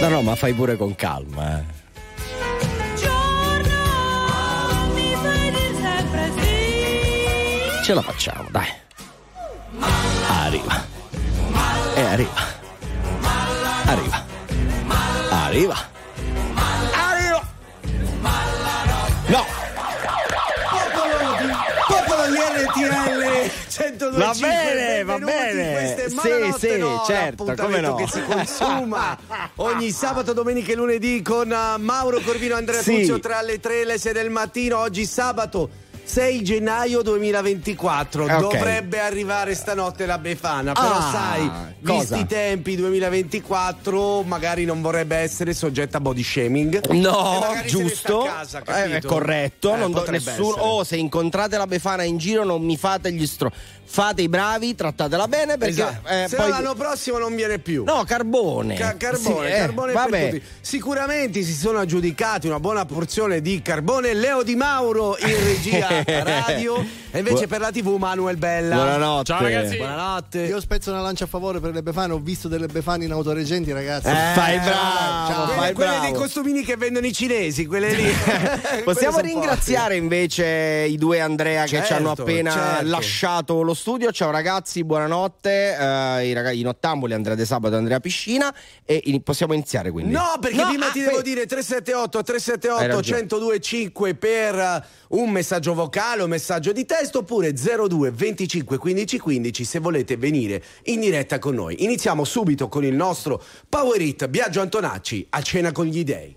No, no, ma fai pure con calma, eh. Ce la facciamo, dai. Arriva. E arriva. Arriva. Arriva. Arriva. No. Popolo di RTL 102.5. Va bene, va bene. Sì, sì, no, certo, come no. Che si consuma ogni sabato, domenica e lunedì con Mauro Corvino, Andrea Tuzio, tra le 3 e le 6 del mattino. Oggi sabato 6 gennaio 2024, okay. Dovrebbe arrivare stanotte la Befana, però sai, cosa? Visti i tempi 2024 magari non vorrebbe essere soggetta a body shaming. No, giusto, casa, è corretto, non do nessuno. Oh, se incontrate la Befana in giro non mi fate gli fate i bravi, trattatela bene, perché esatto. Se poi... no, l'anno prossimo non viene più. No, carbone. Carbone, sì, carbone per tutti. Sicuramente si sono aggiudicati una buona porzione di carbone Leo Di Mauro in regia radio e invece per la TV Manuel Bella. Buonanotte. Ciao ragazzi. Buonanotte. Io spezzo una lancia a favore per le Befane, ho visto delle Befane in autoreggenti, ragazzi. Fai bravo. Ciao, fai quelle bravo. Dei costumini che vendono i cinesi, quelle lì. Possiamo ringraziare invece i due Andrea, certo, che ci hanno appena lasciato lo studio. Ciao ragazzi, buonanotte. I nottamboli Andrea De Sabato e Andrea Piscina. E possiamo iniziare quindi? No, perché prima ti devo dire 378-378-1025 per un messaggio vocale o messaggio di testo, oppure 02 25 15 15 se volete venire in diretta con noi. Iniziamo subito con il nostro Power Hit Biagio Antonacci, A cena con gli dèi.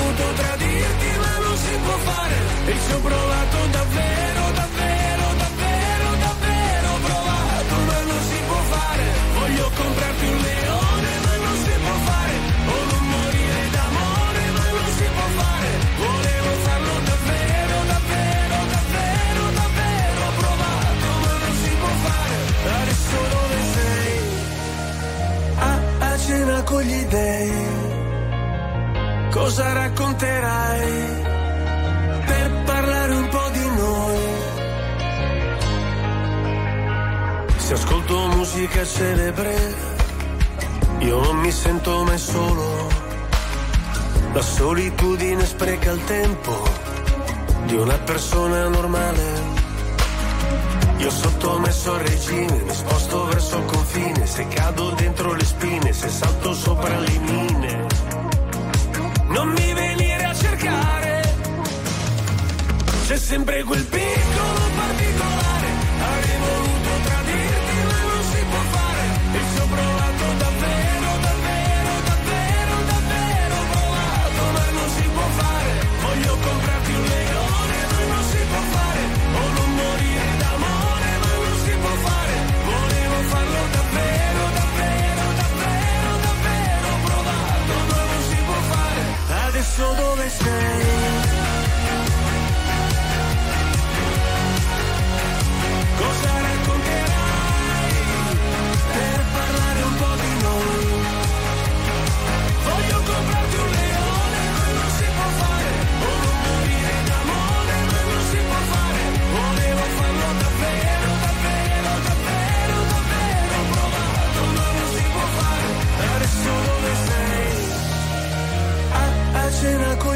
tradirti, si può fare, e ci ho provato davvero, davvero, davvero, davvero provato, ma non si può fare. Voglio comprarti un leone, ma non si può fare, o non morire d'amore, ma non si può fare. Volevo farlo davvero, davvero, davvero, davvero provato, ma non si può fare. Adesso dove sei? A cena con gli dèi, cosa racconterai? Parlare un po' di noi. Se ascolto musica celebre, io non mi sento mai solo. La solitudine spreca il tempo di una persona normale. Io sottomesso al regime, mi sposto verso il confine, se cado dentro le spine, se salto sopra le mine. Non mi venire a cercare. C'è sempre quel piccolo particolare, avrei voluto tradirti ma non si può fare, e ci ho provato davvero, davvero, davvero, davvero provato, ma non si può fare. Voglio comprarti un leone, ma non si può fare, o non morire d'amore, ma non si può fare. Volevo farlo davvero, davvero, davvero, davvero provato, ma non si può fare. Adesso dove sei? Cosa racconterai per parlare un po' di noi? Voglio comprarti un leone, ma non si può fare, o non morire d'amore, ma non si può fare. Volevo farlo davvero, davvero, davvero, davvero provato, ma non si può fare. Adesso dove sei? A cena con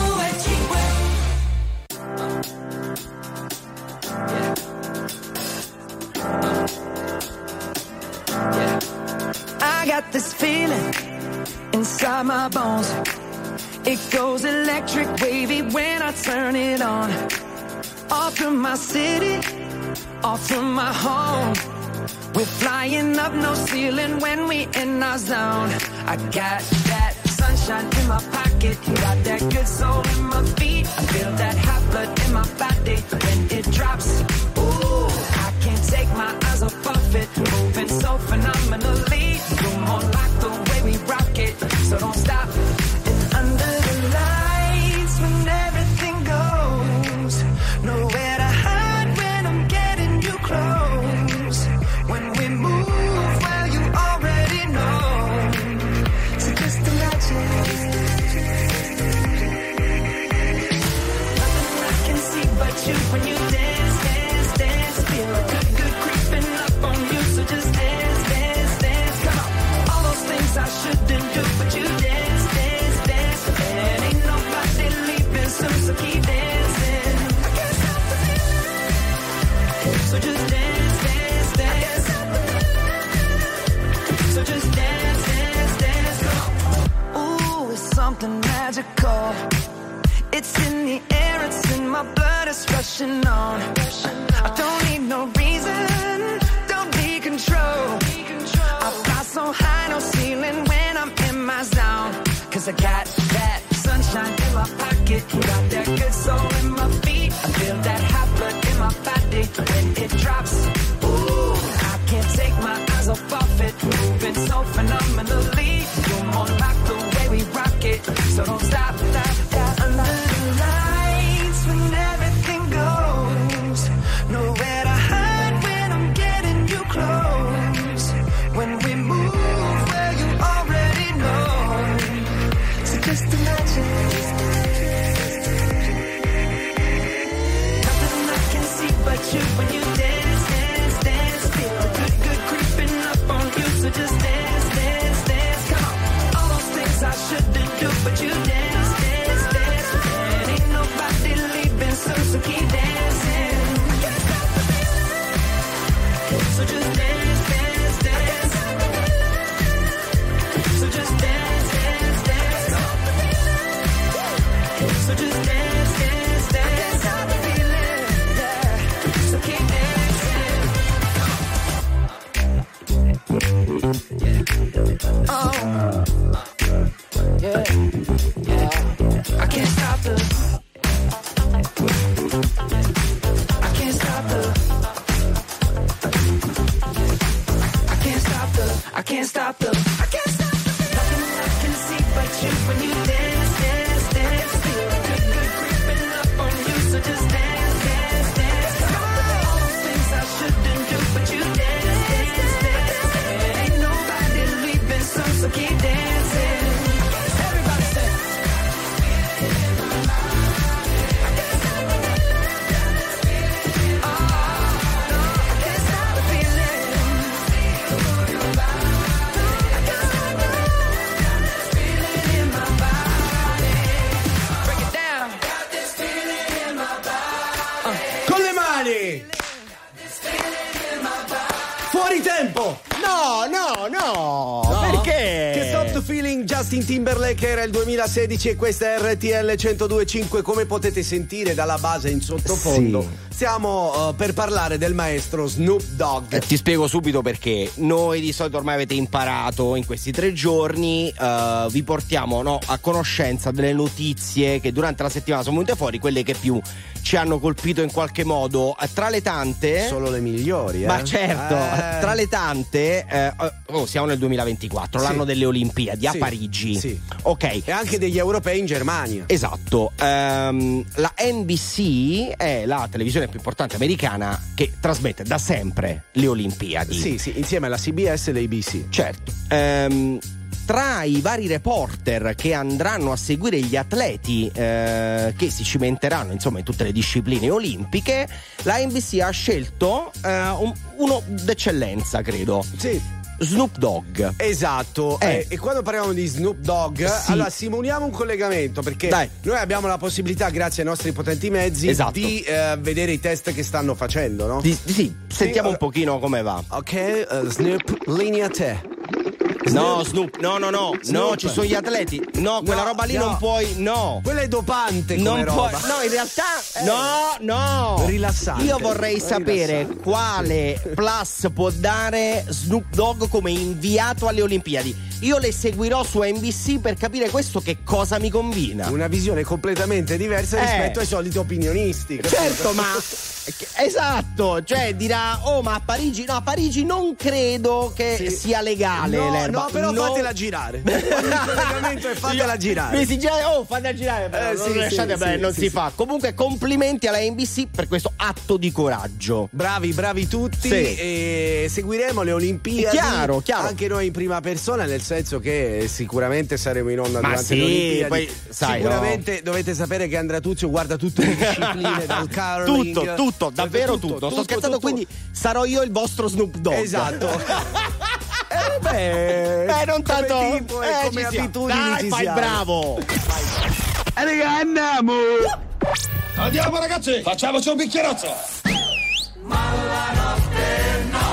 102.5. got this feeling inside my bones. It goes electric wavy when I turn it on. Off from my city, off from my home. We're flying up no ceiling when we in our zone. I got that sunshine in my pocket, got that good soul in my feet. I feel that hot blood in my body when it drops. Ooh, I can't take my eyes off of it, moving so phenomenally. Come on, like the way we rock it, so don't stop. And under the lights when everything goes nowhere. You, when you dance, dance, dance, feel a good, good creeping up on you. So just dance, dance, dance, come on. All those things I shouldn't do, but you dance, dance, dance, and ain't nobody leaving soon, so keep dancing. I can't stop the feeling, so just dance, dance, dance. I can't stop the feeling, so just dance, dance, dance, come on. Ooh, it's something magical. It's in the air, it's in my blood, it's rushing on. I don't need no reason, don't be control. I fly so high, no ceiling when I'm in my zone. Cause I got that sunshine in my pocket, got that good soul in my feet. I feel that hot blood in my body when it drops. Ooh, I can't take my eyes off of it, moving so phenomenally. You're more like the way we rock it, so don't stop that. Timberlake era il 2016 e questa è RTL 102.5. Come potete sentire dalla base in sottofondo, sì, stiamo per parlare del maestro Snoop Dogg. Ti spiego subito perché. Noi di solito, ormai avete imparato, in questi 3 giorni vi portiamo a conoscenza delle notizie che durante la settimana sono venute fuori, quelle che più ci hanno colpito in qualche modo. Tra le tante, solo le migliori, ma certo, tra le tante siamo nel 2024, sì, l'anno delle Olimpiadi, sì, a Parigi, sì, ok, e anche degli europei in Germania, esatto. La NBC è la televisione più importante americana che trasmette da sempre le Olimpiadi, sì, sì, insieme alla CBS e l'ABC, certo. Tra i vari reporter che andranno a seguire gli atleti che si cimenteranno insomma in tutte le discipline olimpiche, la NBC ha scelto uno d'eccellenza, credo, sì, Snoop Dogg. Esatto. E quando parliamo di Snoop Dogg, sì, allora simuliamo un collegamento, perché noi abbiamo la possibilità, grazie ai nostri potenti mezzi, esatto, di vedere i test che stanno facendo, no? Sì, sentiamo un pochino come va. Ok, Snoop, linea te. No, Snoop, no, Snoop. No, ci sono gli atleti. No, quella roba lì non puoi. No. Quella è dopante come roba. No, in realtà. No. Rilassante. Io vorrei sapere quale plus può dare Snoop Dogg come inviato alle Olimpiadi. Io le seguirò su NBC per capire questo che cosa mi combina. Una visione completamente diversa rispetto ai soliti opinionisti. Certo, ma esatto, cioè dirà: oh, ma a Parigi, no, a Parigi non credo che sia legale. No, però fatela girare. Il collegamento è fatela girare. Mi si gira, fatela girare, però non lasciate, non si fa. Comunque, complimenti alla NBC per questo atto di coraggio. Bravi tutti. Sì. E seguiremo le Olimpiadi. Chiaro. Anche noi in prima persona, nel senso che sicuramente saremo in onda durante le Olimpiadi. Poi, sai, sicuramente dovete sapere che Andrea Tuzio guarda tutte le discipline, dal curling. Tutto, davvero tutto. Sto scherzando, quindi sarò io il vostro Snoop Dogg. Esatto. Non tanto come tipo e come abitudini. Dai, fai bravo. Andiamo ragazzi, facciamoci un bicchierozzo. Ma la notte no.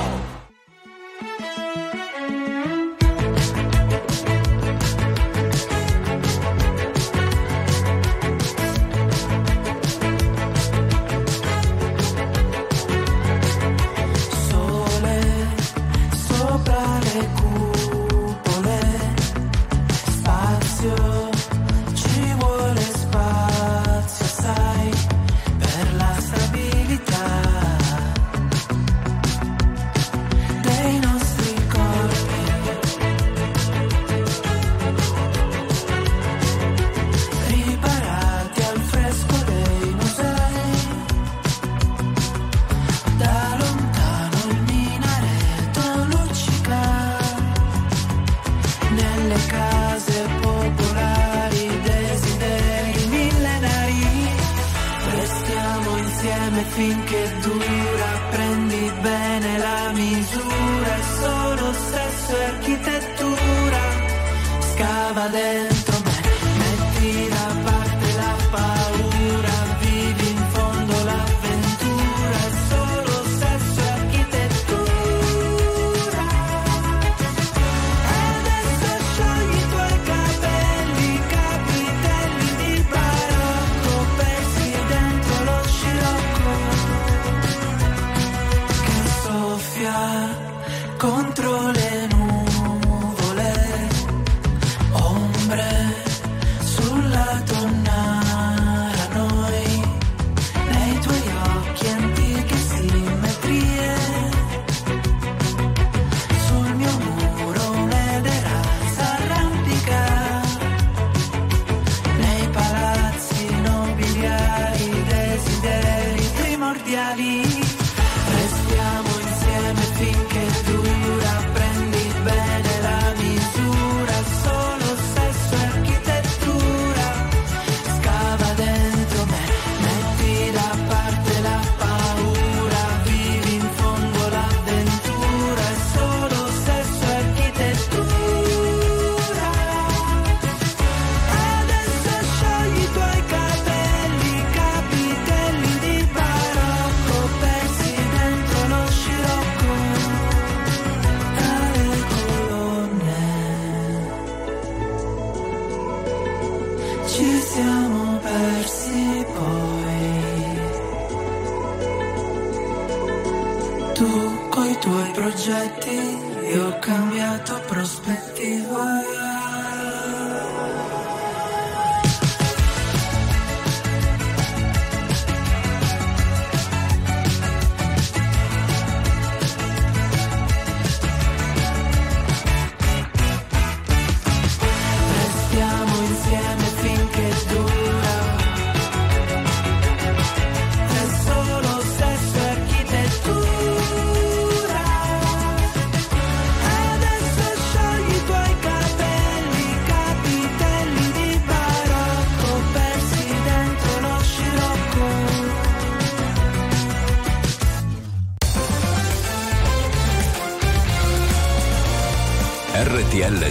Finché dura, prendi bene la misura, è solo sesso e architettura, scava dentro me, metti da parte la paura, vivi in fondo l'avventura, è solo sesso e architettura. Adesso sciogli i tuoi capelli, capitelli di barocco, persi dentro lo scirocco. Contro le nuvole, ombre sulla tonnara, noi nei tuoi occhi antiche simmetrie, sul mio muro un'edera s'arrampica, nei palazzi nobiliari desideri primordiali. Io ho cambiato prospettiva. RTL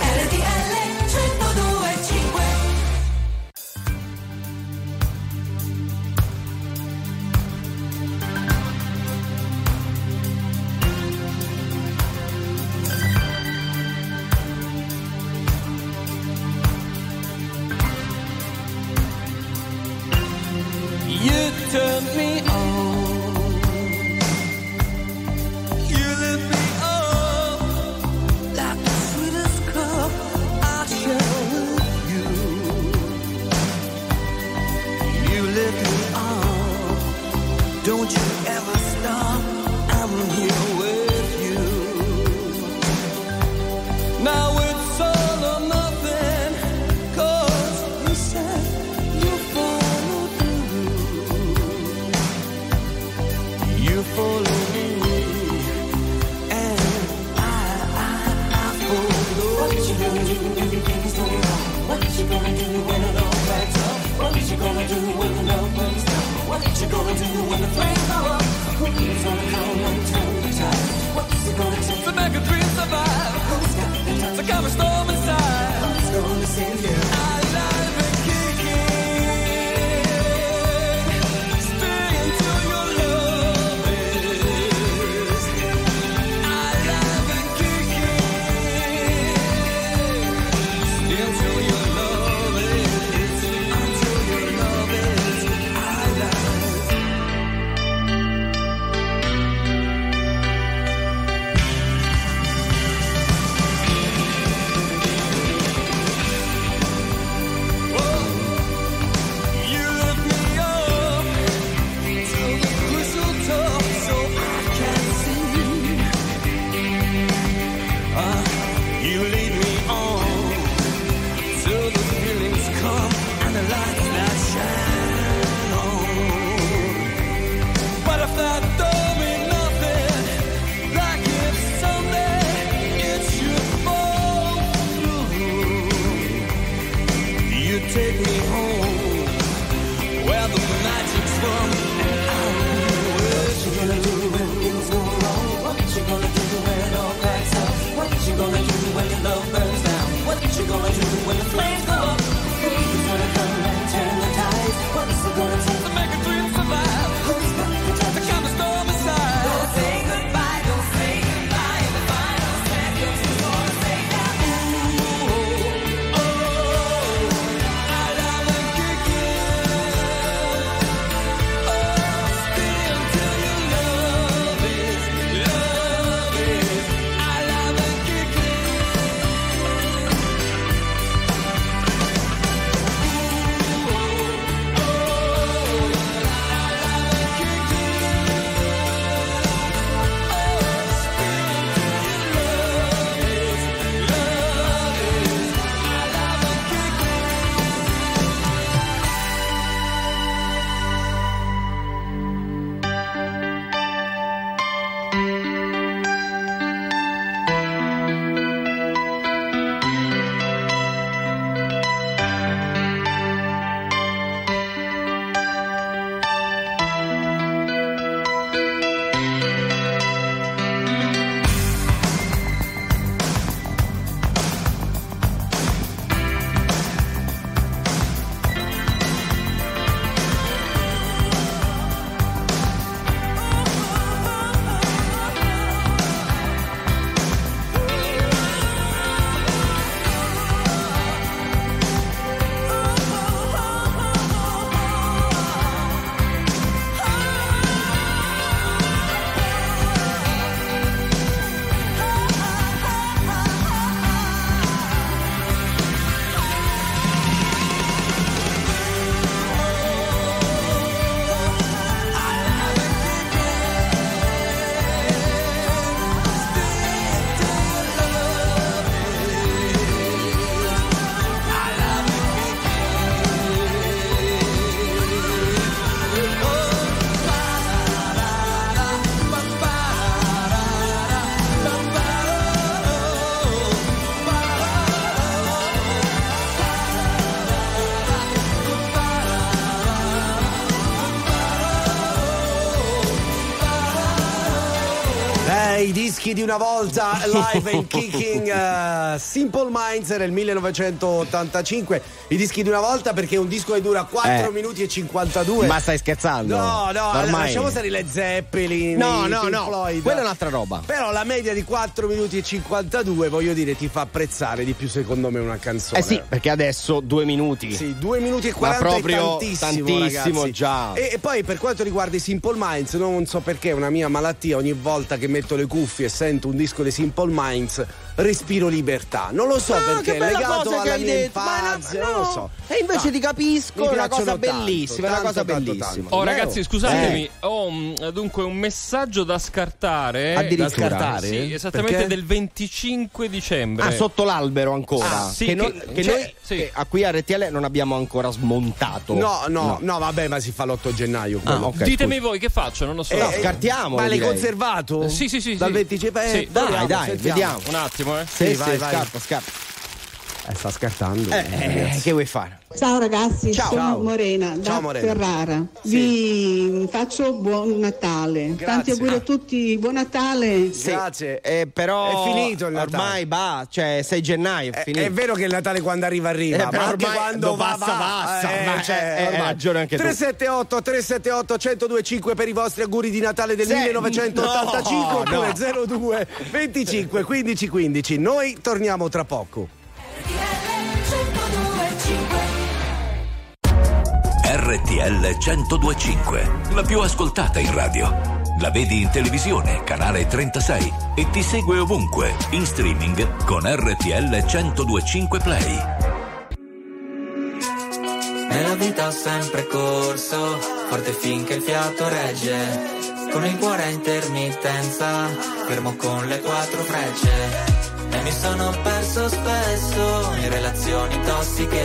RTL 102.5. turned me on. You lit me up like the sweetest cup I share with you. You lit me up. Don't you ever stop. I'm here with you. Now it's all or nothing. 'Cause you said you follow through. You follow. i dischi di una volta, Live and Kicking, Simple Minds nel 1985. I dischi di una volta perché un disco che dura 4 minuti e 52. Ma stai scherzando? No, ormai. Lasciamo stare i Led Zeppelin, no, Floyd. Quella è un'altra roba. Però la media di 4 minuti e 52, voglio dire, ti fa apprezzare di più secondo me una canzone. Eh sì, perché adesso 2 minuti. Sì, 2 minuti e 40 è tantissimo ragazzi. Già. E poi per quanto riguarda i Simple Minds, non so perché è una mia malattia, ogni volta che metto le cuffie e sento un disco dei Simple Minds respiro libertà, non lo so perché è legato alla mia infanzia, non lo so. E invece ti capisco, è una cosa bellissima, tanto. Oh ragazzi, scusatemi, dunque un messaggio da scartare. Addirittura? Da scartare? Sì, esattamente, perché? Del 25 dicembre. Ah, sotto l'albero ancora. Sì, che noi a qui a RTL non abbiamo ancora smontato. No, vabbè, ma si fa l'8 gennaio. Okay, ditemi voi che faccio, non lo so. Scartiamo. Ma l'hai conservato? Sì. Dal 25? Sì. Dai, vediamo. Un attimo. Sì, vai. Scarta. Sta scartando. Che vuoi fare? Ciao ragazzi, sono Morena da Ferrara. Sì. Vi faccio buon Natale. Grazie. Tanti auguri a tutti, buon Natale. Sì. Grazie. Però è finito il Natale. Ormai va, cioè 6 gennaio è finito. È vero che il Natale quando arriva, ma ormai anche quando passa. È maggiore anche tu. 378-378-1025 per i vostri auguri di Natale del 1985 oppure 02-25-15-15. Noi torniamo tra poco. RTL 102.5, la più ascoltata in radio. La vedi in televisione, canale 36, e ti segue ovunque, in streaming con RTL 102.5 Play. Nella vita ho sempre corso, forte finché il fiato regge. Con il cuore a intermittenza, fermo con le 4 frecce. E mi sono perso spesso in relazioni tossiche.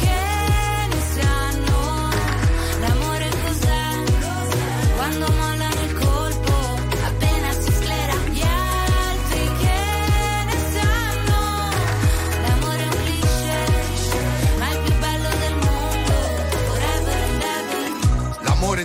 che non sanno l'amore cos'è, quando mollano il colpo, appena si sclera. Gli altri che ne sanno, l'amore è un cliché, ma è il più bello del mondo, forever and ever. L'amore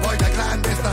Poi da grande sta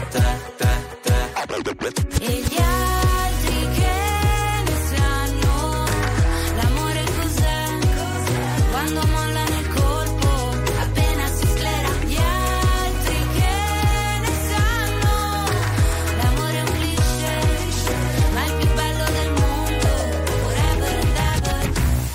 te. E gli altri che ne sanno l'amore cos'è, quando mollano il colpo, appena si sclera. Gli altri che ne sanno l'amore è un cliché, ma è il più bello del mondo, forever and ever.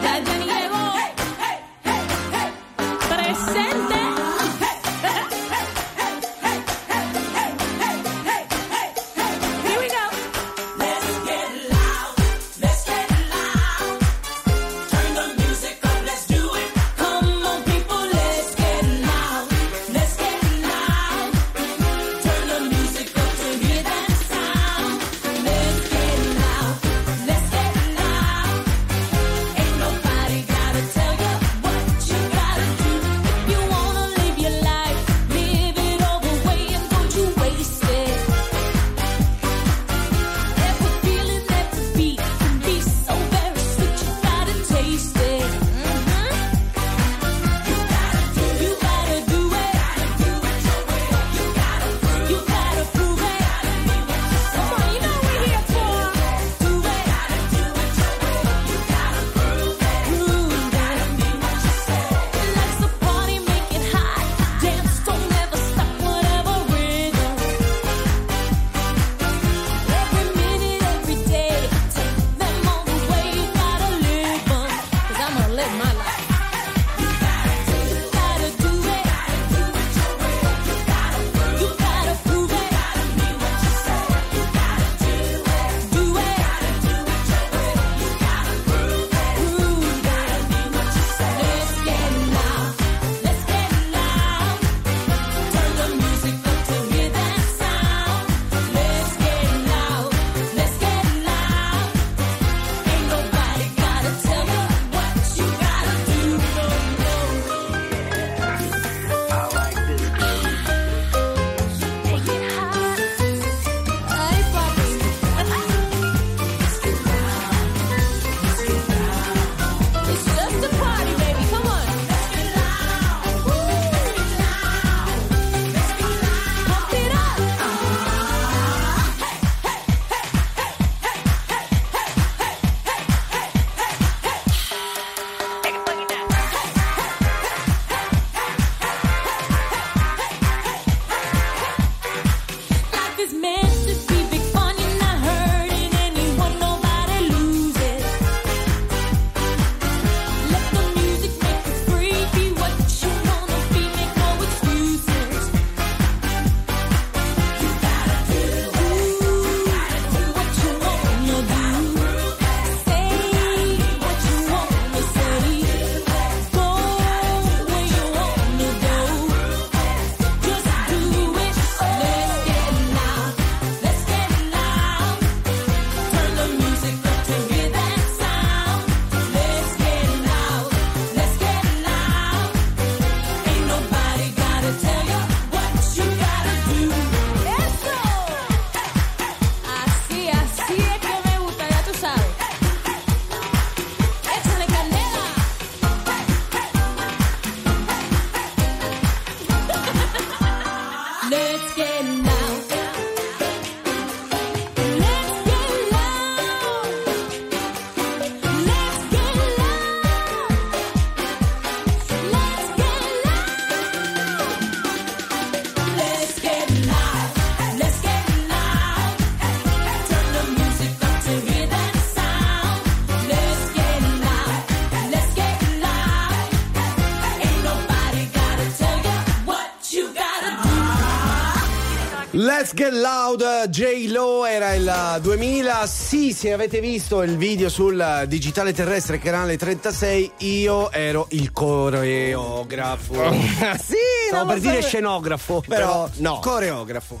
Dai, Gianni, Let's Get Loud, J-Lo, era il 2000. Sì, se avete visto il video sul digitale terrestre canale 36, io ero il coreografo. Sì, stavo per dire scenografo, però no, coreografo.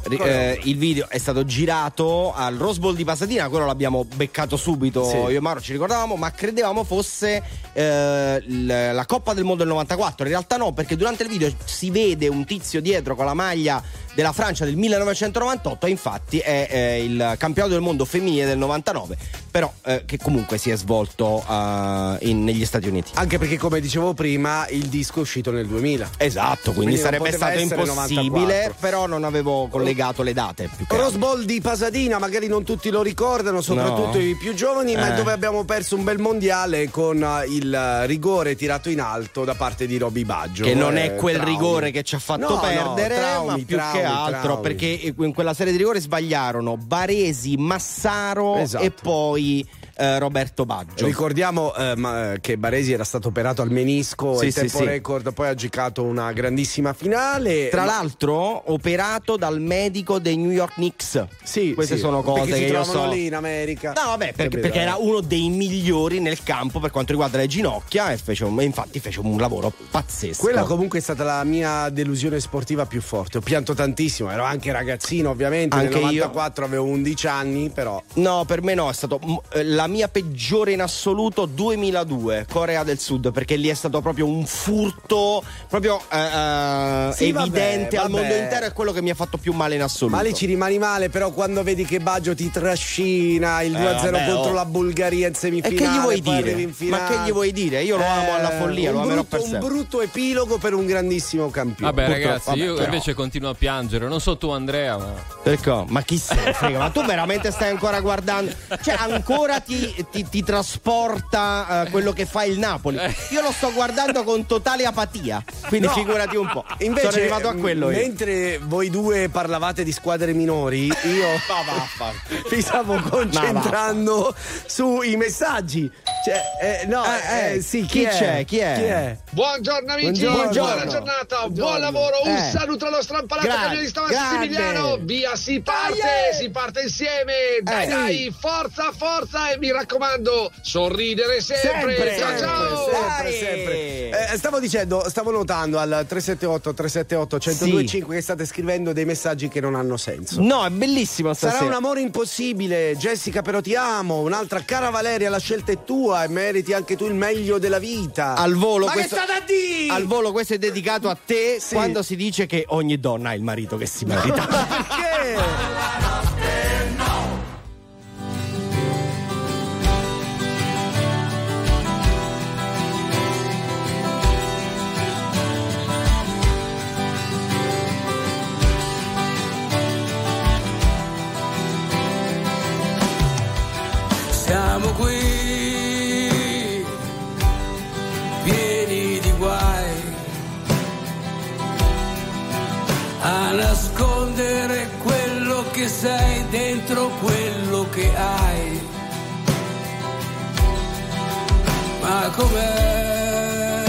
Il video è stato girato al Rose Bowl di Pasadena, quello l'abbiamo beccato subito, sì. Io e Mauro ci ricordavamo, ma credevamo fosse la Coppa del Mondo del 94, in realtà no, perché durante il video si vede un tizio dietro con la maglia della Francia del 1998, e infatti è il campionato del mondo femminile del 99, però che comunque si è svolto negli Stati Uniti, anche perché, come dicevo prima, il disco è uscito nel 2000, esatto, quindi sarebbe stato impossibile 94. Però non avevo collegato le date. Rose Bowl di Pasadena, magari non tutti lo ricordano, soprattutto no, i più giovani, ma dove abbiamo perso un bel mondiale con il rigore tirato in alto da parte di Roby Baggio, che non è quel rigore che ci ha fatto perdere, traumi, ma più che altro perché in quella serie di rigore sbagliarono Baresi, Massaro, esatto, e poi Roberto Baggio. Ricordiamo che Baresi era stato operato al menisco, sì, in tempo record, poi ha giocato una grandissima finale, tra l'altro operato dal medico dei New York Knicks. Sì, queste sono cose che io so lì in America. No, vabbè, perché era uno dei migliori nel campo per quanto riguarda le ginocchia, e infatti fece un lavoro pazzesco. Quella comunque è stata la mia delusione sportiva più forte, ho pianto tantissimo, ero anche ragazzino, ovviamente, anche nel 94 io avevo 11 anni, però no, per me no, è stato la mia peggiore in assoluto. 2002 Corea del Sud, perché lì è stato proprio un furto proprio evidente al mondo intero, è quello che mi ha fatto più male in assoluto. Male ci rimani male, però quando vedi che Baggio ti trascina il 2-0 contro la Bulgaria in semifinale, e che gli vuoi dire? Ma che gli vuoi dire? Io lo amo alla follia, lo amerò per sempre. Un brutto epilogo per un grandissimo campione. Vabbè, ragazzi, io invece continuo a piangere, non so tu, Andrea, ma perché? Ma chi se ne frega? Ma tu veramente stai ancora guardando, cioè ancora ti trasporta quello che fa il Napoli. Io lo sto guardando con totale apatia, quindi no, figurati un po'. Invece sono arrivato a quello io. Mentre voi due parlavate di squadre minori, io mi stavo concentrando sui messaggi. Cioè, chi è? Buongiorno amici, buona giornata, buon lavoro, un saluto allo strampalato camionista Massimiliano. Via, si parte insieme, dai, forza, e mi raccomando, sorridere sempre. Ciao. Sempre. Stavo notando al 378-378-1025 che state scrivendo dei messaggi che non hanno senso. No, è bellissimo stasera. Sarà un amore impossibile, Jessica, però ti amo. Un'altra, cara Valeria, la scelta è tua e meriti anche tu il meglio della vita. Al volo, ma questo, che sta da dire? Al volo, questo è dedicato a te, quando si dice che ogni donna ha il marito che si merita. Perché? Siamo qui, pieni di guai, a nascondere quello che sei dentro quello che hai. Ma com'è?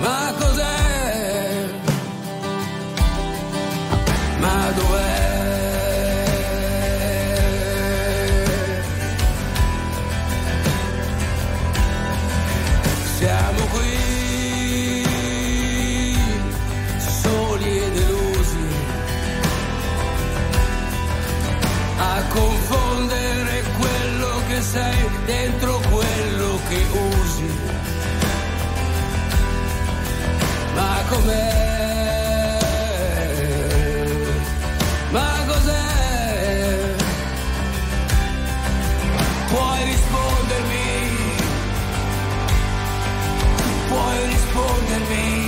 Ma cos'è? Ma dov'è? Siamo qui, soli e delusi, a confondere quello che sei dentro quello che usi. Ma com'è? Ma cos'è? Puoi rispondermi? Puoi rispondermi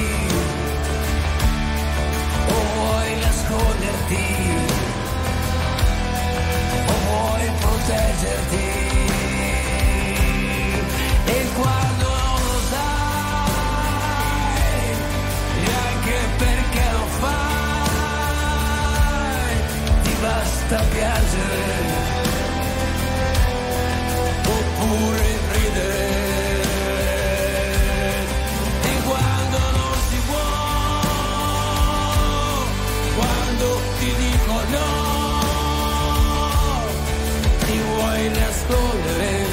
o vuoi nasconderti o vuoi proteggerti? E quando non lo sai neanche nascondere,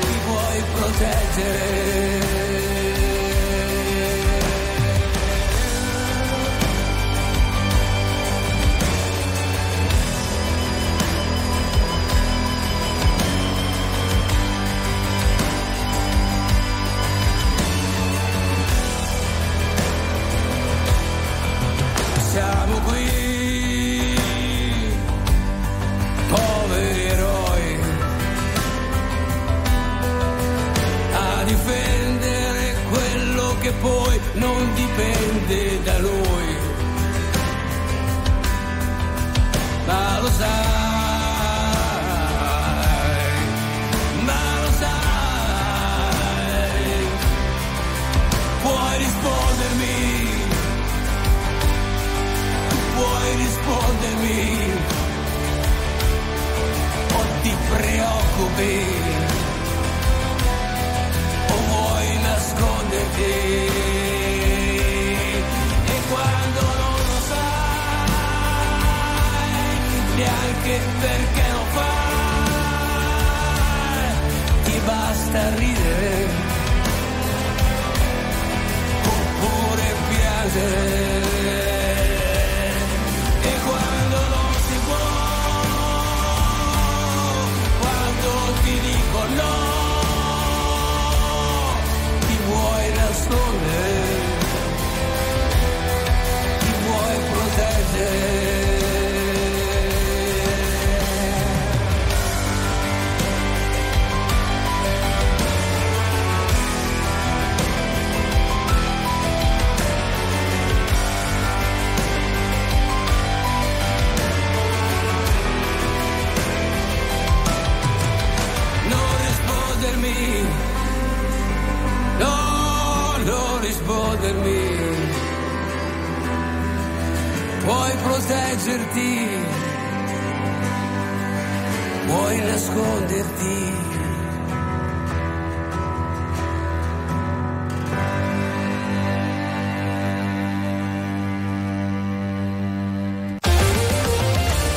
ti vuoi proteggere. Siamo qui, poveri eroi, a difendere quello che poi non dipende da noi. Ma lo sai, puoi rispondermi. Puoi rispondermi o ti preoccupi o vuoi nasconderti? E quando non lo sai neanche perché lo fai, ti basta ridere oppure piangere. Ti dico no, ti vuoi nascondere, ti vuoi proteggere. No, non rispondermi, puoi proteggerti, puoi nasconderti.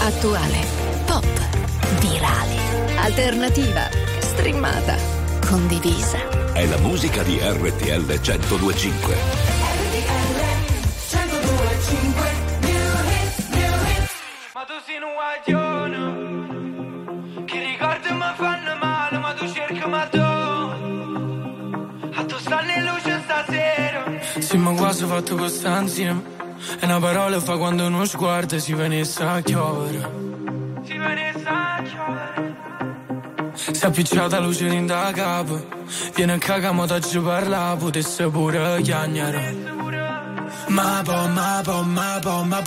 Attuale, pop, virale, alternativa, streamata, condivisa. È la musica di RTL 102.5. Ma tu sei un guaglione, che ricordi mi fanno male, ma tu cerchi ma tu, a tu sta le luci stasera. Sì, ma quasi ho fatto costanzia, e una parola fa quando uno sguardo si venisse a chiovere. Si venisse a chiovere. Si è appicciata luce in da capo, viene a cagare ma oggi parla, potesse pure chiagnare. Ma po'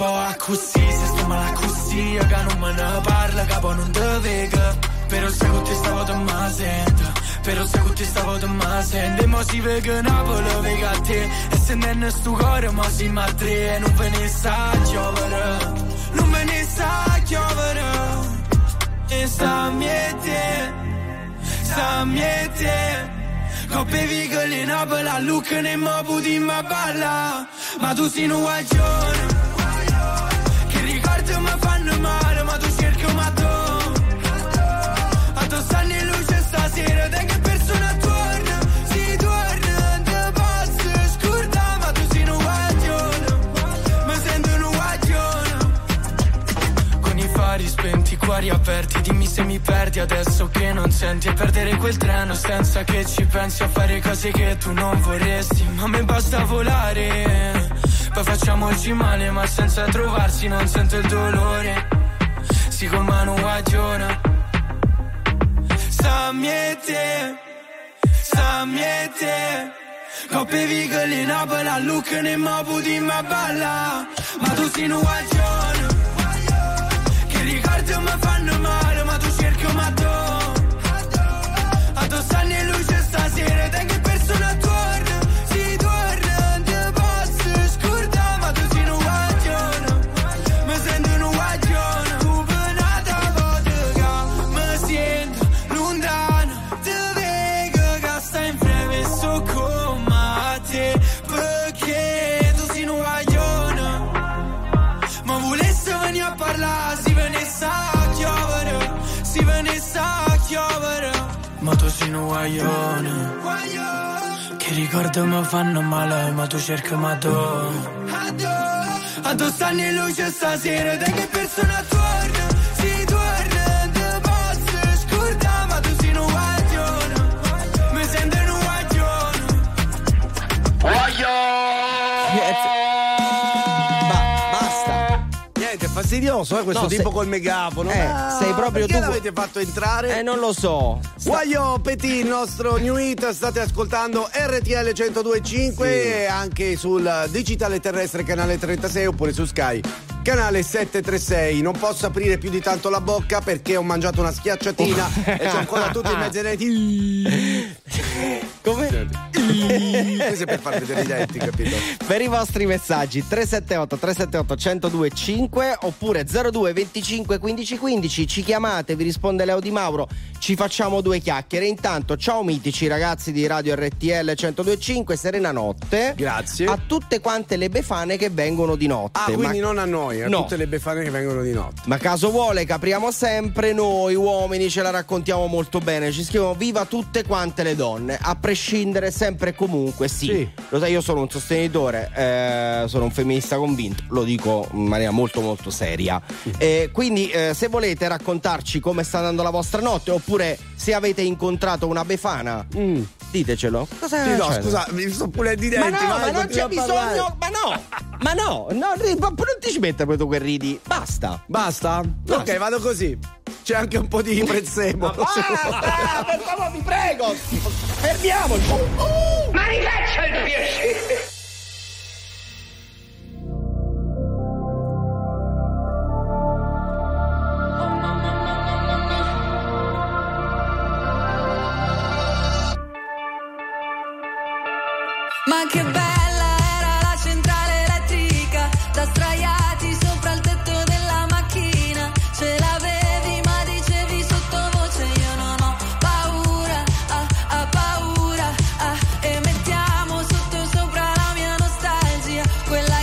a così, se sto male a così, che non me ne parla, capo non te vega. Però se con te stavo da ma sento, però se con te stavo da ma sento, e mo si vega Napoli, vega a te, e se nel sto cuore mo si ma tre, e non ve ne sa giovere, non ve ne sa giovere. E sa miete, coppe vigole, Napoli, a Lucca, ne mobu di ma balla. Ma tu sei un guaglione, che ricordi mi fanno male, ma tu cerchi un matto. A tu stanno in luce stasera, da che persona torna, si torna, te passa, scorda. Ma tu sei un guaglione, mi sento un guaglione. Con i fari spenti, cuori aperti, dimmi se mi perdi adesso che non senti, e perdere quel treno senza che ci pensi, a fare cose che tu non vorresti, ma a me basta volare. Poi facciamoci male ma senza trovarsi, non sento il dolore. Si con mano guagliona. Sa miete, coppe vigole, Napoli, a Lucca, ne mobu di ma balla. Ma tu sei un guagliona, ricordi mi fanno male, ma tu cerchi un matto. A tu stanno in luce stasera, da che persona torna, si torna, te posso scordare. Ma tu sei un guaglione, mi sento un guaglione, tu penata vodka, mi sento lontano, te vedo che stai in breve so come te, perché tu sei un guaglione, ma volessi guaglione, che ricordo mi fanno male, ma tu cerchi ma dove? Addossarne luce stasera, dai che persona torna, si torna, te posso scordare, ma tu sei un guaglione, mi sento un guaglione. Fastidioso, questo no, tipo col megafono. Sei proprio perché tu. L'avete fatto entrare? Non lo so. Guaglio Petit, il nostro new hit, state ascoltando RTL 102.5 e anche sul digitale terrestre canale 36 oppure su Sky canale 736. Non posso aprire più di tanto la bocca perché ho mangiato una schiacciatina e c'ho ancora tutti i mezzi denti. Come? Questo è per far vedere i denti, capito? Per i vostri messaggi 378 378 1025 oppure 02 25 15 15, ci chiamate, vi risponde Leo Di Mauro, ci facciamo due chiacchiere. Intanto ciao mitici ragazzi di Radio RTL 102.5, serena notte. Grazie a tutte quante le befane che vengono di notte. Quindi non a noi, a tutte le befane che vengono di notte. Ma caso vuole capriamo sempre noi uomini, ce la raccontiamo molto bene. Ci scrivono viva tutte quante le donne, a prescindere sempre e comunque. Sì, lo sai, io sono un sostenitore, sono un femminista convinto, lo dico in maniera molto molto seria. Quindi se volete raccontarci come sta andando la vostra notte, oppure se avete incontrato una befana, ditecelo. No, scusa, mi sto pulendo i denti. Ma non c'è bisogno. Ma non ti ci mettere poi tu che ridi. Basta. Ok, vado così. C'è anche un po' di prezzemolo. Per favore, vi prego. Fermiamolo. Ma rifaccia il piacere. Ma che bella era la centrale elettrica, da sdraiati sopra il tetto della macchina, ce l'avevi ma dicevi sottovoce io non ho paura, paura, e mettiamo sotto sopra la mia nostalgia, quella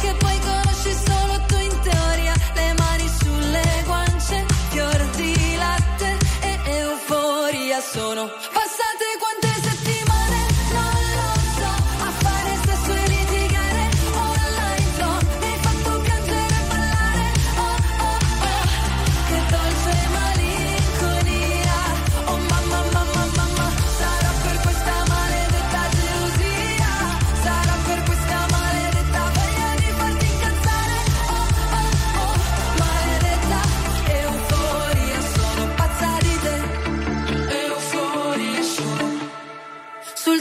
che poi conosci solo tu in teoria, le mani sulle guance, fior di latte e euforia sono passate quante settimane.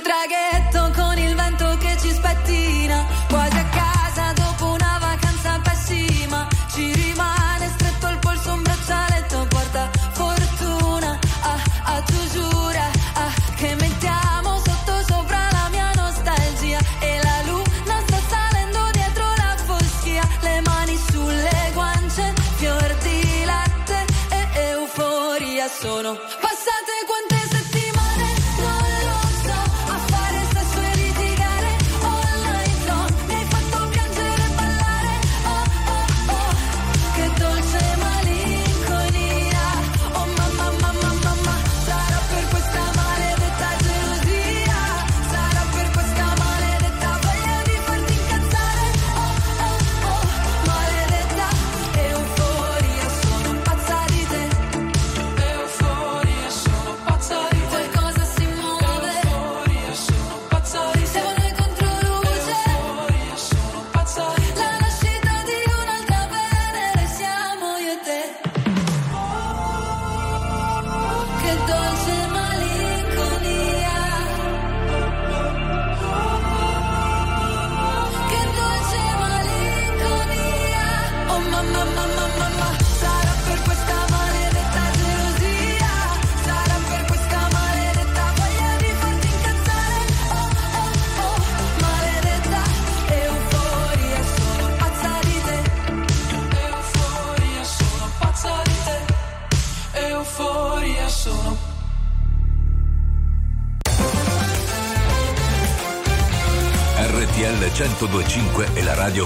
Traghetto con il vento che ci spettina, quasi a casa dopo una vacanza pessima, ci rimane stretto al polso un braccialetto, porta fortuna, tu giura, che mettiamo sotto sopra la mia nostalgia, e la luna sta salendo dietro la foschia, le mani sulle guance, fior di latte e euforia sono passate quante settimane, non lo so. RTL 102.5 è la radio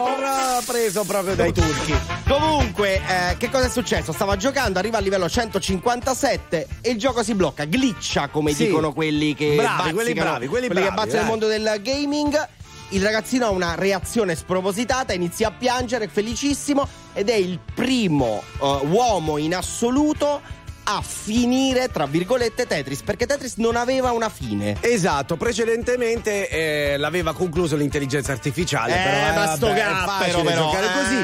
preso proprio dai turchi. Comunque, che cosa è successo? Stava giocando, arriva al livello 157 e il gioco si blocca, glitcha, come dicono quelli che bazzicano, quelli che bazzicano nel mondo del gaming. Il ragazzino ha una reazione spropositata, inizia a piangere, felicissimo, ed è il primo uomo in assoluto a finire, tra virgolette, Tetris, perché Tetris non aveva una fine. Esatto, precedentemente l'aveva concluso l'intelligenza artificiale, però ma sto gappero, però giocare così.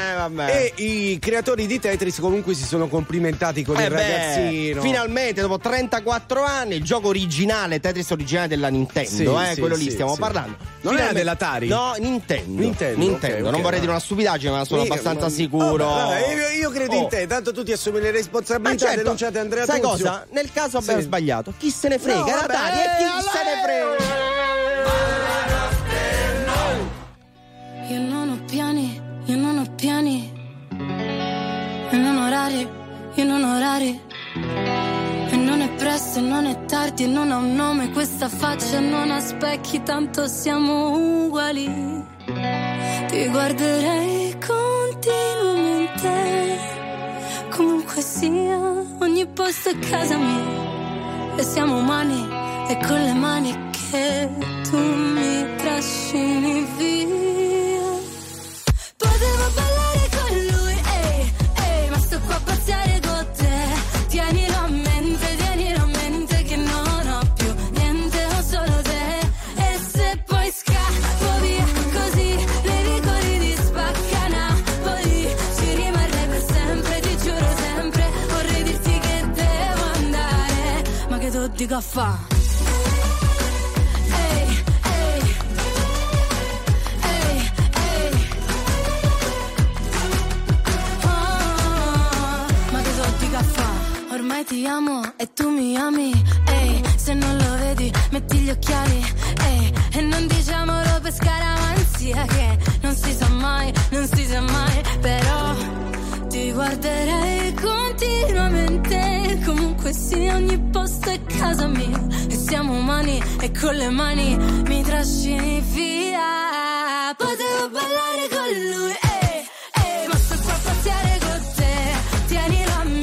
E i creatori di Tetris comunque si sono complimentati con il ragazzino. Finalmente dopo 34 anni, il gioco originale, Tetris originale della Nintendo, quello lì stiamo parlando. Non era dell'Atari? No, Nintendo. Okay, non vorrei dire una stupidaggine, ma sono abbastanza sicuro. Io credo in te, tanto tu ti assumi le responsabilità, certo. Denunciate Andrea. Sai cosa? Nel caso abbiamo sbagliato. Chi se ne frega? No, era Atari e chi se ne frega? Io non ho piani, io non ho piani, e non orari, io non orari, e non è presto, e non è tardi, e non ha un nome questa faccia, non ha specchi, tanto siamo uguali. Ti guarderei continuamente, comunque sia, ogni posto è casa mia, e siamo umani, e con le mani che che tu mi trascini via. Potevo ballare con lui, ehi, ehi, ma sto qua a passare con te. Tienilo a mente che non ho più niente, ho solo te. E se poi scappo via così, nei vicoli di Spacca Napoli, ci rimarrei per sempre, ti giuro sempre. Vorrei dirti che devo andare, ma che tu dico a fa'? Ormai ti amo e tu mi ami, ehi, se non lo vedi metti gli occhiali, ehi, e non diciamolo per scaramanzia che non si sa mai, non si sa mai, però ti guarderei continuamente, comunque sia ogni posto è casa mia, e siamo umani e con le mani mi trascini via. Potevo ballare con lui, ehi, ehi, ma sto qua a pazziare con te, tienilo a me.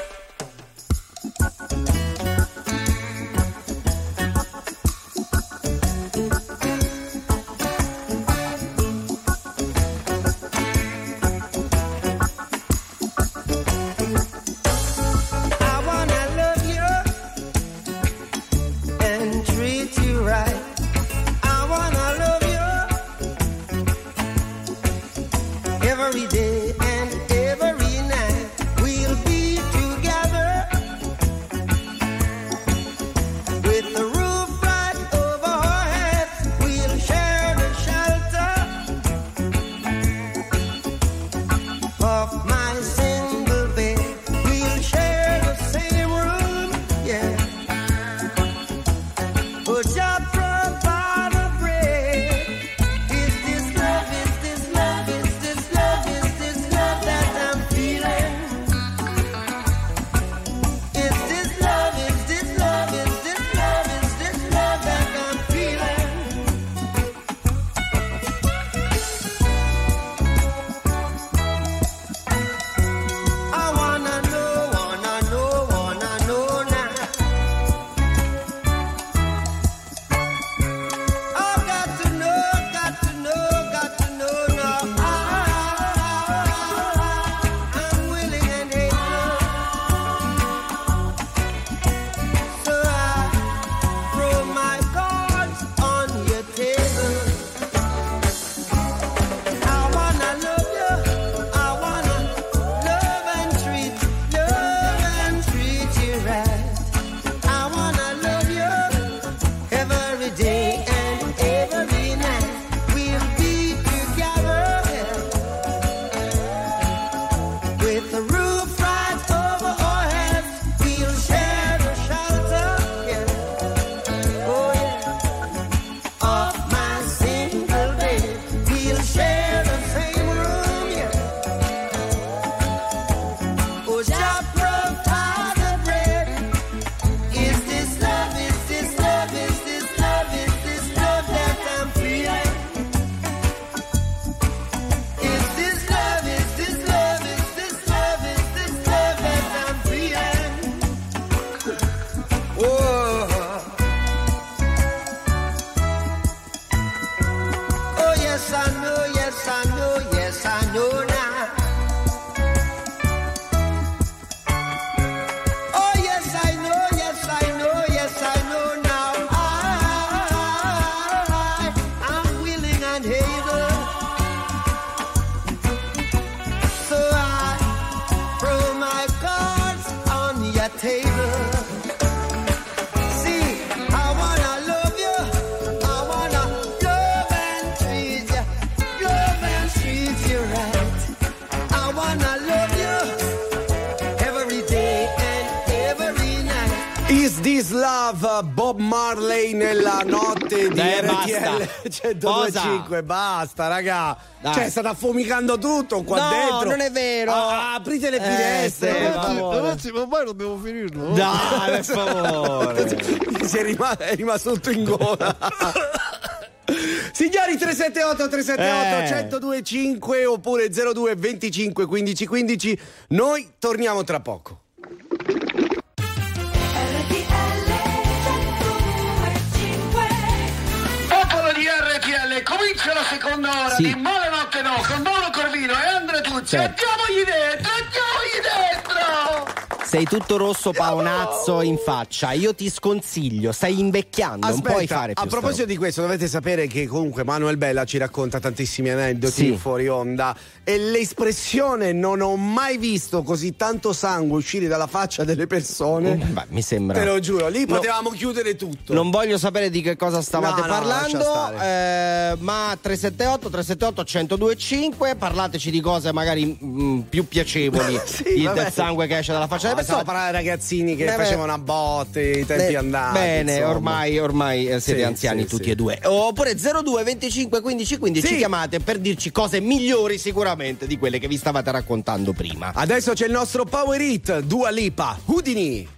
Every day and every night we'll be Is This Love, Bob Marley nella notte di RTL 102.5. Basta, raga. Dai. Cioè, sta affumicando tutto qua dentro. No, non è vero. Aprite le finestre. Ragazzi, ma ormai dobbiamo finirlo. Dai, per favore. È rimasto tutto in gola. Signori, 378 378 1025 oppure 02 25 15 15. Noi torniamo tra poco. Comincia la seconda ora di Malanotte No con Mauro Corvino e Andrea Tuzio. Andiamogli dentro, andiamogli dentro. Sei tutto rosso paonazzo in faccia. Io ti sconsiglio, stai invecchiando. Aspetta, non puoi fare più. A proposito di questo, dovete sapere che comunque Manuel Bella ci racconta tantissimi aneddoti fuori onda. E l'espressione "non ho mai visto così tanto sangue uscire dalla faccia delle persone", beh, mi sembra, te lo giuro, lì potevamo chiudere tutto. Non voglio sapere di che cosa stavate parlando, ma 378 378 1025, parlateci di cose magari più piacevoli del sangue che esce dalla faccia. Stiamo parlando di ragazzini che facevano a botte i tempi andati. Bene, insomma. ormai siete anziani tutti e due. Oppure 02 25 15 15 chiamate per dirci cose migliori sicuramente di quelle che vi stavate raccontando prima. Adesso c'è il nostro Power Hit, Dua Lipa, Houdini.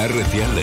RTL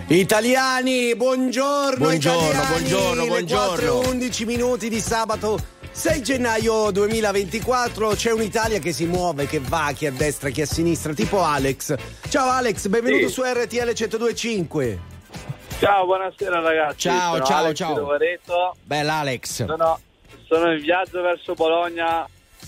Italiani, buongiorno. Buongiorno, italiani, buongiorno, buongiorno. 4:11 minuti di sabato 6 gennaio 2024. C'è un'Italia che si muove, che va, chi a destra, chi a sinistra, tipo Alex. Ciao Alex, benvenuto su RTL 102.5. Ciao, buonasera ragazzi. Ciao, sono ciao, Alex, ciao. Bella Alex. Sono in viaggio verso Bologna,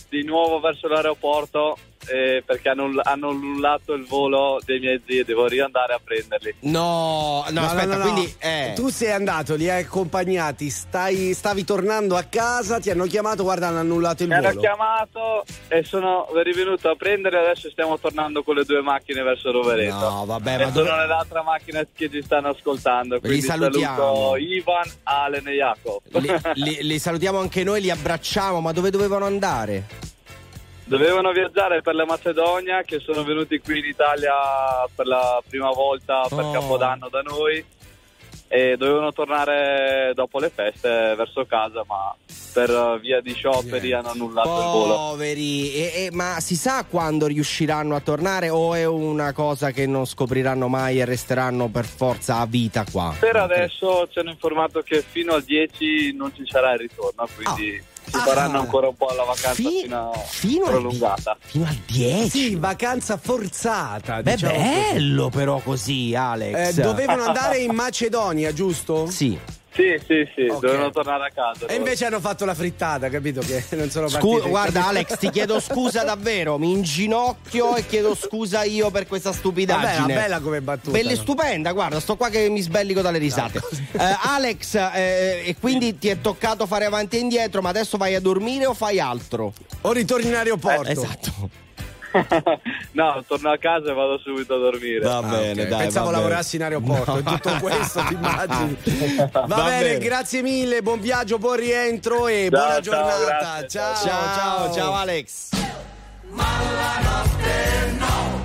di nuovo verso l'aeroporto. Perché hanno annullato il volo dei miei zii, devo riandare a prenderli. No, aspetta. Quindi tu sei andato, li hai accompagnati, stavi tornando a casa, ti hanno chiamato, guarda, hanno annullato il volo. Mi hanno chiamato e sono rivenuto a prenderli. Adesso stiamo tornando con le due macchine verso Rovereto. No, vabbè, e ma sono nell'altra macchina che ci stanno ascoltando. Quindi li salutiamo. Saluto Ivan, Allen e Jacob. Li salutiamo anche noi, li abbracciamo. Ma dove dovevano andare? Dovevano viaggiare per la Macedonia, che sono venuti qui in Italia per la prima volta per Capodanno da noi. e dovevano tornare dopo le feste verso casa, ma per via di scioperi hanno annullato il volo. Poveri! Ma si sa quando riusciranno a tornare, o è una cosa che non scopriranno mai e resteranno per forza a vita qua? Per adesso ci hanno informato che fino al 10 non ci sarà il ritorno, quindi... si faranno ancora un po' alla vacanza fino prolungata fino al 10. Sì, vacanza forzata, diciamo. Bello così. Però così, Alex, dovevano andare in Macedonia, giusto? Sì, okay. Dovevano tornare a casa. E invece hanno fatto la frittata, capito? Che non sono partiti. Guarda, Alex, ti chiedo scusa davvero. Mi inginocchio e chiedo scusa io per questa stupidaggine. Vabbè, bella come battuta. Stupenda, guarda, sto qua che mi sbellico dalle risate. Alex, e quindi ti è toccato fare avanti e indietro, ma adesso vai a dormire o fai altro? O ritorni in aeroporto. Esatto. No, torno a casa e vado subito a dormire. Va bene, okay. Dai, pensavo lavorassi in aeroporto. No. Tutto questo, ti immagini. Va bene, grazie mille, buon viaggio, buon rientro e buona giornata. Ciao, Alex. Ma la notte no.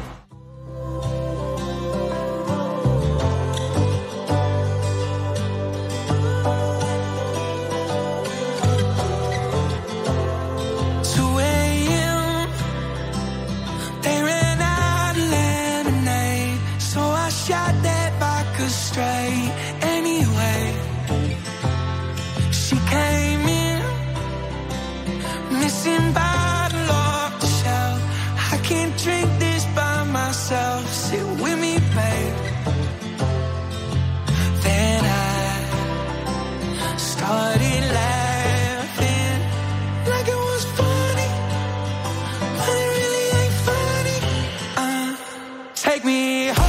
Straight anyway, she came in missing bottle off the shelf. I can't drink this by myself. Sit with me, babe. Then I started laughing like it was funny, but it really ain't funny. Take me home.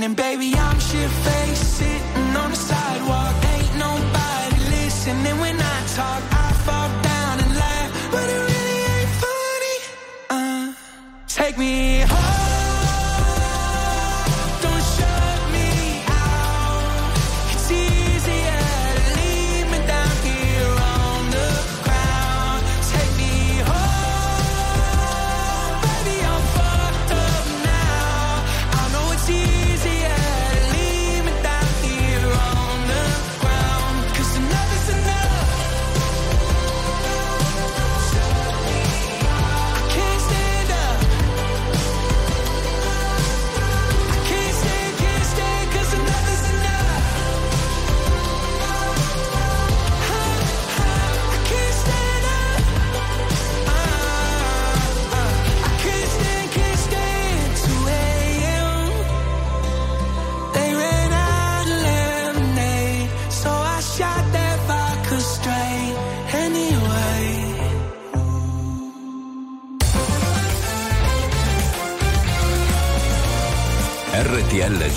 And baby, I'm shit-faced, sitting on the sidewalk. Ain't nobody listening when I talk. I fall down and laugh, but it really ain't funny. Take me home. RTL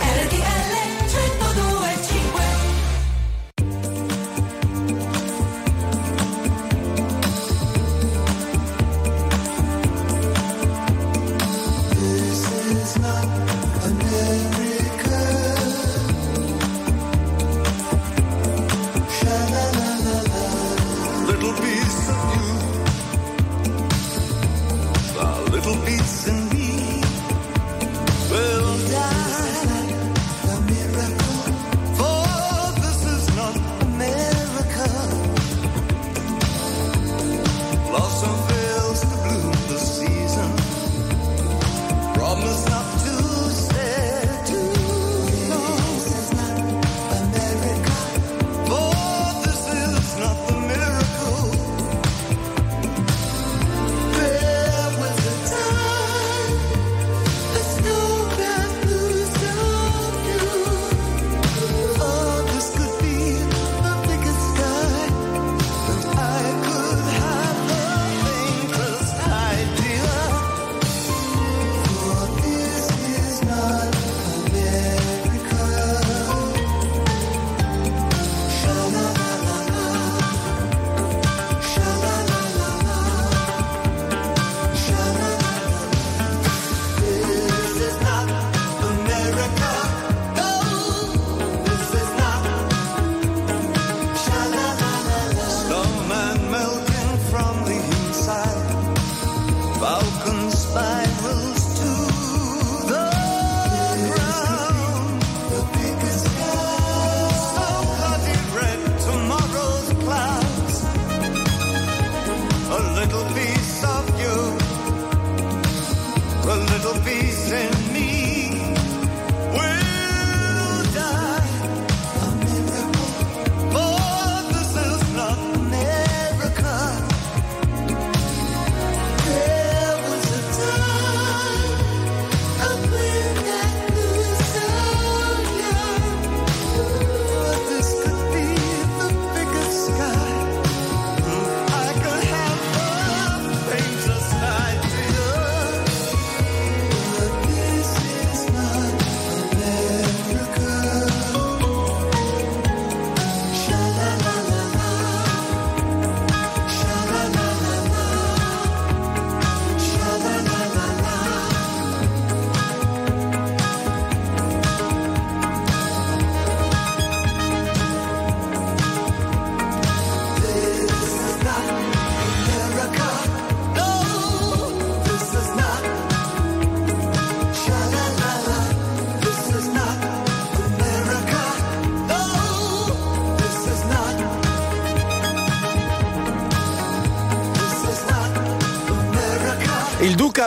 RTL 102.5. This is not America. Little piece of you, a little piece in me will die. A miracle, for this is not America. Blossom fails to bloom the season. Promise not to stay too long. This is not America, for this is not the miracle. There was a time. little piece of you, a little piece in me will die. A miracle, for this is not America. There was a time I will not lose you, but this could be the biggest sky.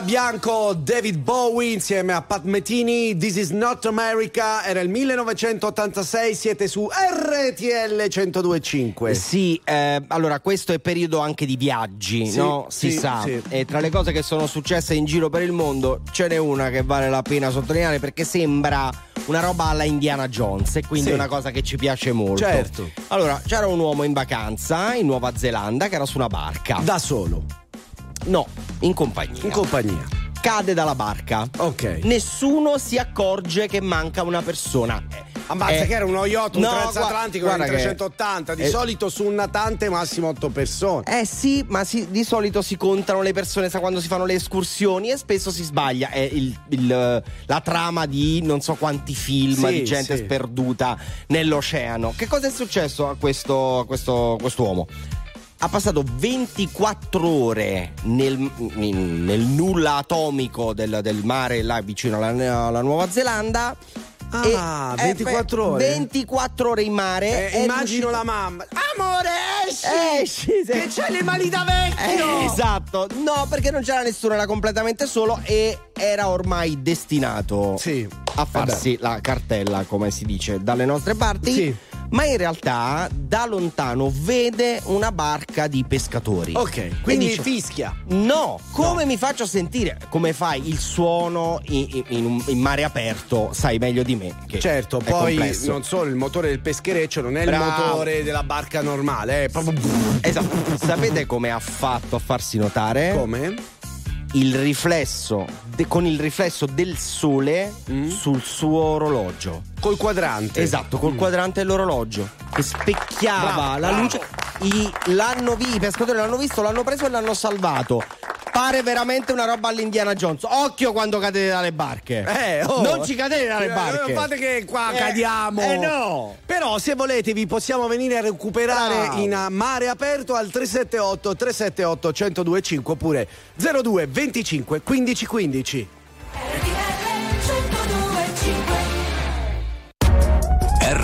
Bianco, David Bowie insieme a Pat Metini, This is not America, era il 1986, siete su RTL 102.5. Sì, allora questo è periodo anche di viaggi, sì, no? Si sa. E tra le cose che sono successe in giro per il mondo ce n'è una che vale la pena sottolineare perché sembra una roba alla Indiana Jones e quindi è una cosa che ci piace molto. Certo. Allora, c'era un uomo in vacanza in Nuova Zelanda che era su una barca. Da solo? No, in compagnia. In compagnia. Cade dalla barca. Ok. Nessuno si accorge che manca una persona. Ammazza che era uno yacht, un transatlantico, un 380. Di solito su un natante massimo 8 persone. Sì, ma di solito si contano le persone quando si fanno le escursioni e spesso si sbaglia. È la trama di non so quanti film di gente sperduta nell'oceano. Che cosa è successo a questo uomo? Ha passato 24 ore nel nulla atomico del mare là vicino alla Nuova Zelanda. Ah, 24 ore? 24 ore in mare. Immagino la mamma. Amore, esci! Che c'è le mani da vecchio! Esatto. No, perché non c'era nessuno, era completamente solo e era ormai destinato a farsi la cartella, come si dice, dalle nostre parti. Sì. Ma in realtà da lontano vede una barca di pescatori. Ok, quindi dice, fischia. No, come mi faccio sentire? Come fai il suono in mare aperto? Sai meglio di me. Che certo, poi complesso. Non solo il motore del peschereccio non è il motore della barca normale, è proprio. Esatto. Sapete come ha fatto a farsi notare? Come? Il riflesso con il riflesso del sole sul suo orologio col quadrante, esatto, col quadrante dell'orologio che specchiava la luce. I pescatori l'hanno visto, l'hanno preso e l'hanno salvato. Pare veramente una roba all'Indiana Jones. Occhio quando cadete dalle barche. Non ci cadete dalle barche. Non fate che qua cadiamo. No. Però se volete vi possiamo venire a recuperare in mare aperto al 378 378 1025 oppure 02 25 15 15.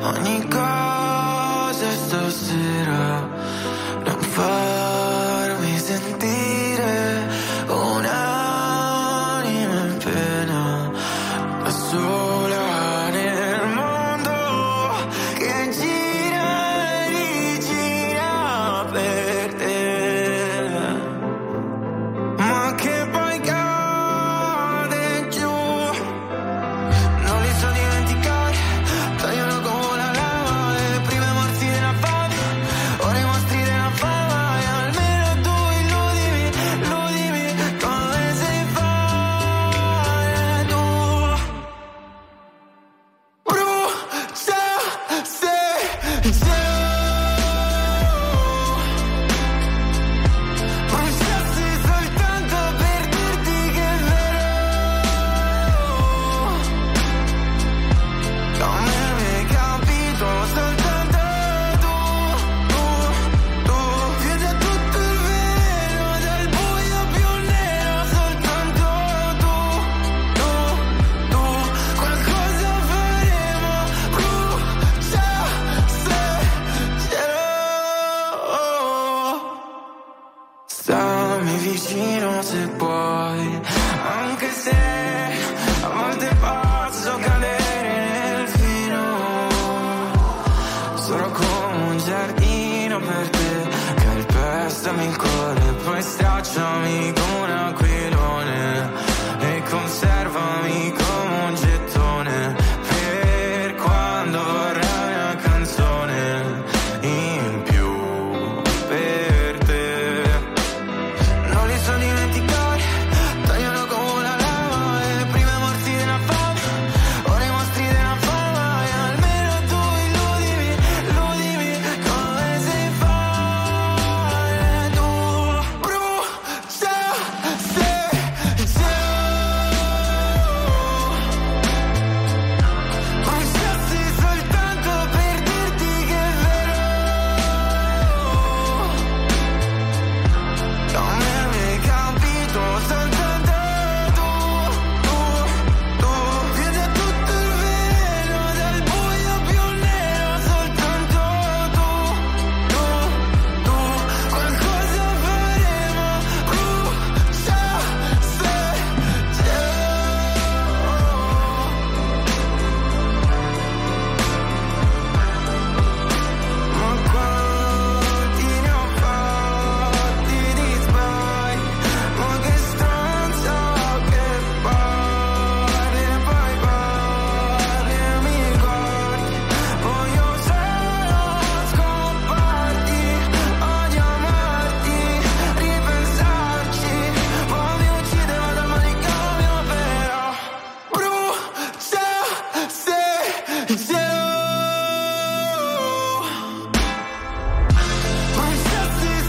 ogni cosa stasera, non farmi sentire un'anima in pena, da sola. vicino se puoi, anche se a volte posso cadere nel filo, sono come un giardino per te, calpestami il cuore, poi stracciami come un aquilone e conservami come un gettone, per quando vorrai una canzone in più per te. Non li so dimenticare, tagliano come una lama, e prima morti della fame, ora i mostri della fama, e almeno tu illudimi, illudimi come si fa tu, brucia se tu bruciassi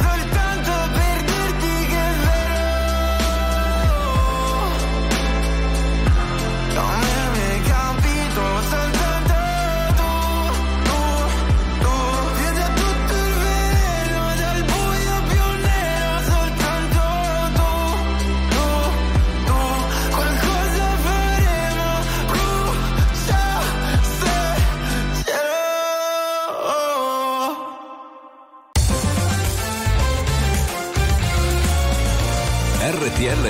soltanto per dirti che è vero, non mi avevi capito, soltanto tu vedi a tutto il velo dal buio più nero, soltanto tu qualcosa faremo, brucia se c'è. Ma quanti ne ho fatti di sbagli, ma che stanza che parli, e poi parli e mi guardi, voglio solo scomparti, odio amarti, ripensarci, poi mi uccidevo dal manicomio, però brucia se bruciassi soltanto per dirti che è vero, non mi avevi capito, soltanto tu vedi a tutto il velo dal buio più nero, soltanto tu qualcosa faremo, brucia se c'è. RTL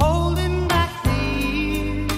Holding back the years,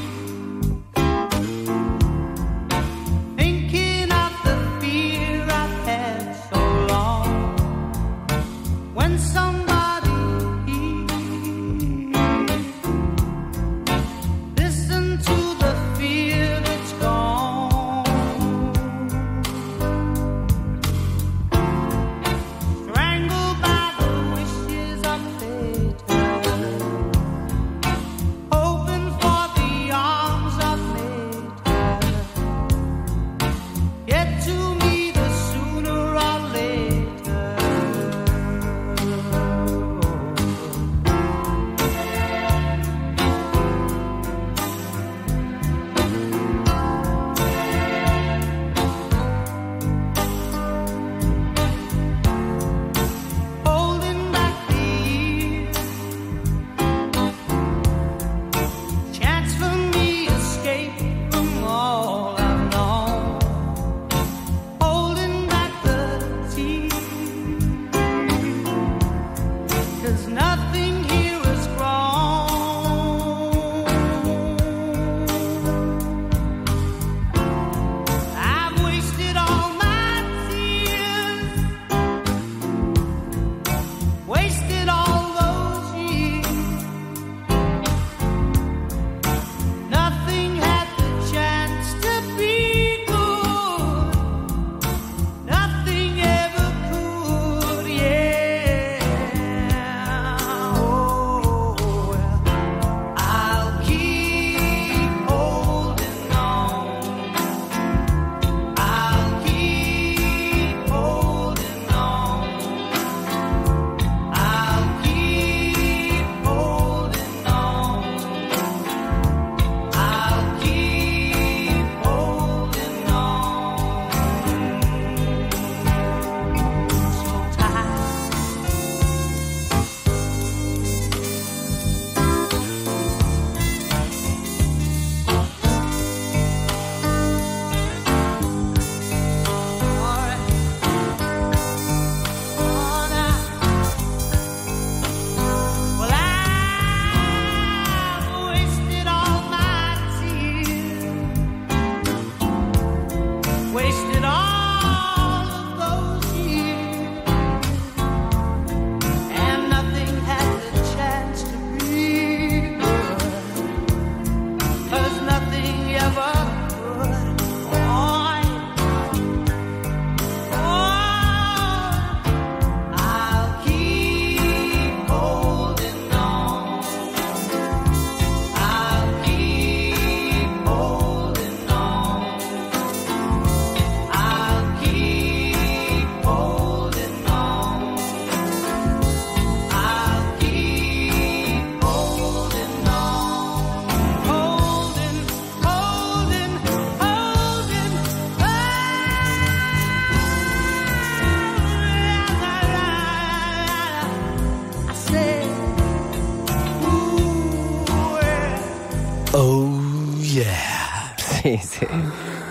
yeah. Sì, sì,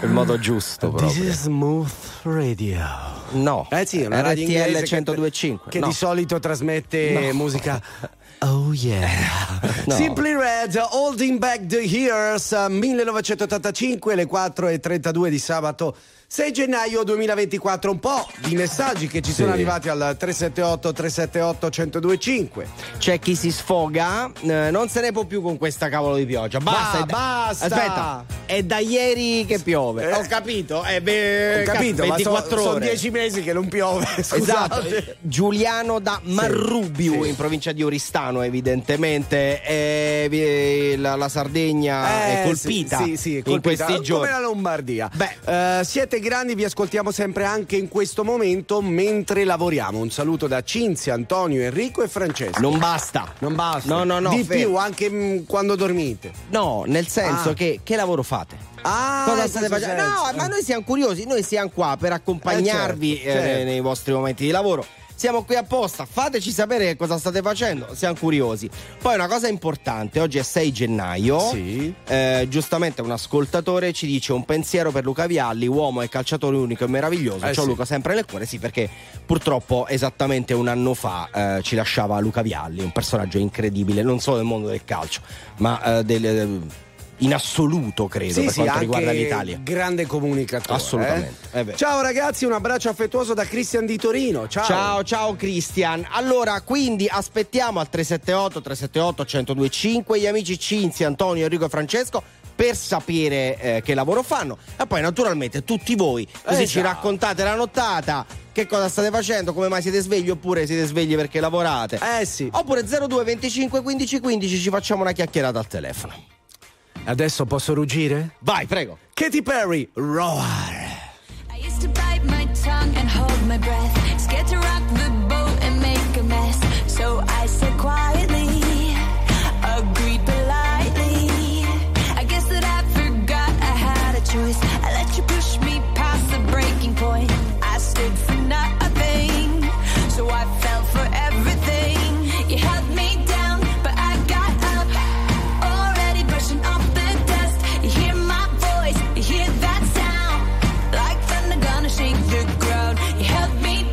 il modo giusto proprio. This is smooth radio. No, sì, RTL 102.5 che no, di solito trasmette no, musica. Oh yeah, no. Simply Red, Holding Back the Years, 1985, le 4:32 di sabato 6 gennaio 2024, un po' di messaggi che ci sono arrivati al 378-378-1025. C'è chi si sfoga, non se ne può più con questa cavolo di pioggia. Basta, basta. Aspetta, è da ieri che piove. Ho capito, ho capito 24 ore. Sono 10 mesi che non piove. Esatto. Giuliano da Marrubio, in provincia di Oristano, evidentemente. La Sardegna è colpita. Sì, è colpita in questi giorni. Come la Lombardia. Beh, siete grandi, vi ascoltiamo sempre anche in questo momento mentre lavoriamo. Un saluto da Cinzia, Antonio, Enrico e Francesco. Non basta. No. Di più, anche quando dormite. No, nel senso che lavoro fate? Cosa state facendo? No, ma noi siamo curiosi, noi siamo qua per accompagnarvi certo. Nei vostri momenti di lavoro. Siamo qui apposta, fateci sapere che cosa state facendo, siamo curiosi. Poi una cosa importante, oggi è 6 gennaio, sì. Giustamente un ascoltatore ci dice un pensiero per Luca Vialli, uomo e calciatore unico e meraviglioso. Ciao Luca, sempre nel cuore, sì, perché purtroppo esattamente un anno fa ci lasciava Luca Vialli, un personaggio incredibile, non solo del mondo del calcio, ma in assoluto, credo, per quanto riguarda l'Italia. Grande comunicatore. Assolutamente. Ciao ragazzi, un abbraccio affettuoso da Cristian di Torino. Ciao Cristian. Allora, quindi aspettiamo al 378-378-1025 gli amici Cinzia, Antonio, Enrico e Francesco per sapere che lavoro fanno. E poi naturalmente tutti voi, così ci raccontate la nottata. Che cosa state facendo? Come mai siete svegli? Oppure siete svegli perché lavorate? Oppure 02 25 15 15, ci facciamo una chiacchierata al telefono. Adesso posso ruggire? Vai, prego. Katy Perry, Roar. I used to bite my tongue and hold my breath, scared to rock the boat and make a mess, so I said quietly, agreed politely. I guess that I forgot I had a choice. I let you push me past the breaking point. I stood for nothing, so I fell for everything. You held me down, but I got up, already pushing off. Hear that sound, like thunder gonna shake the ground. You helped me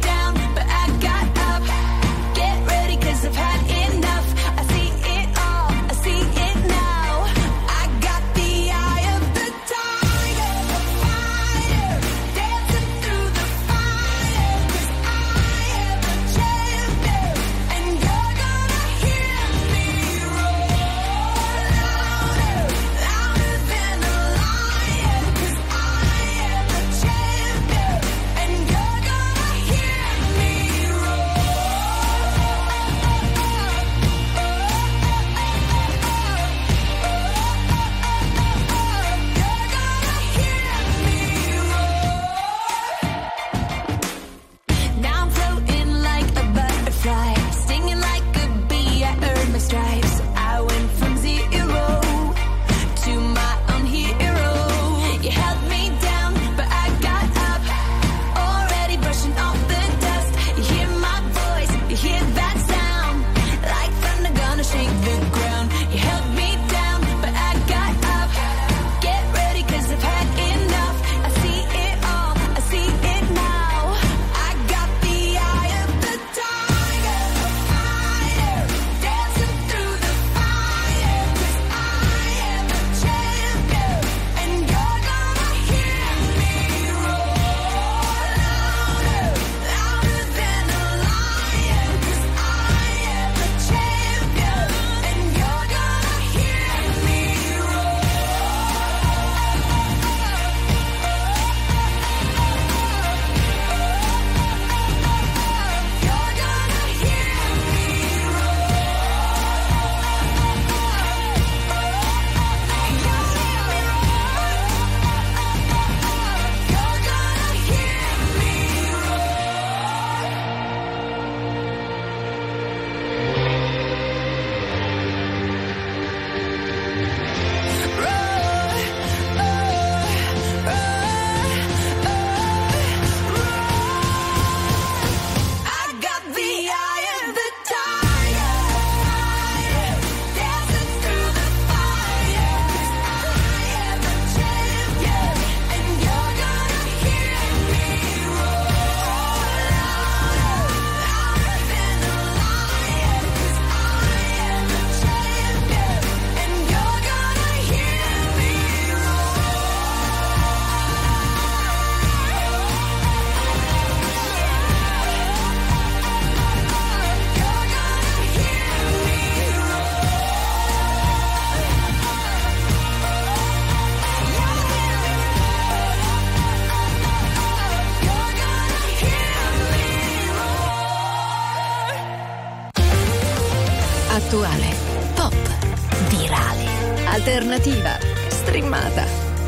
alternativa, streamata,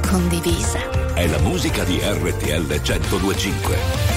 condivisa. È la musica di RTL 102.5.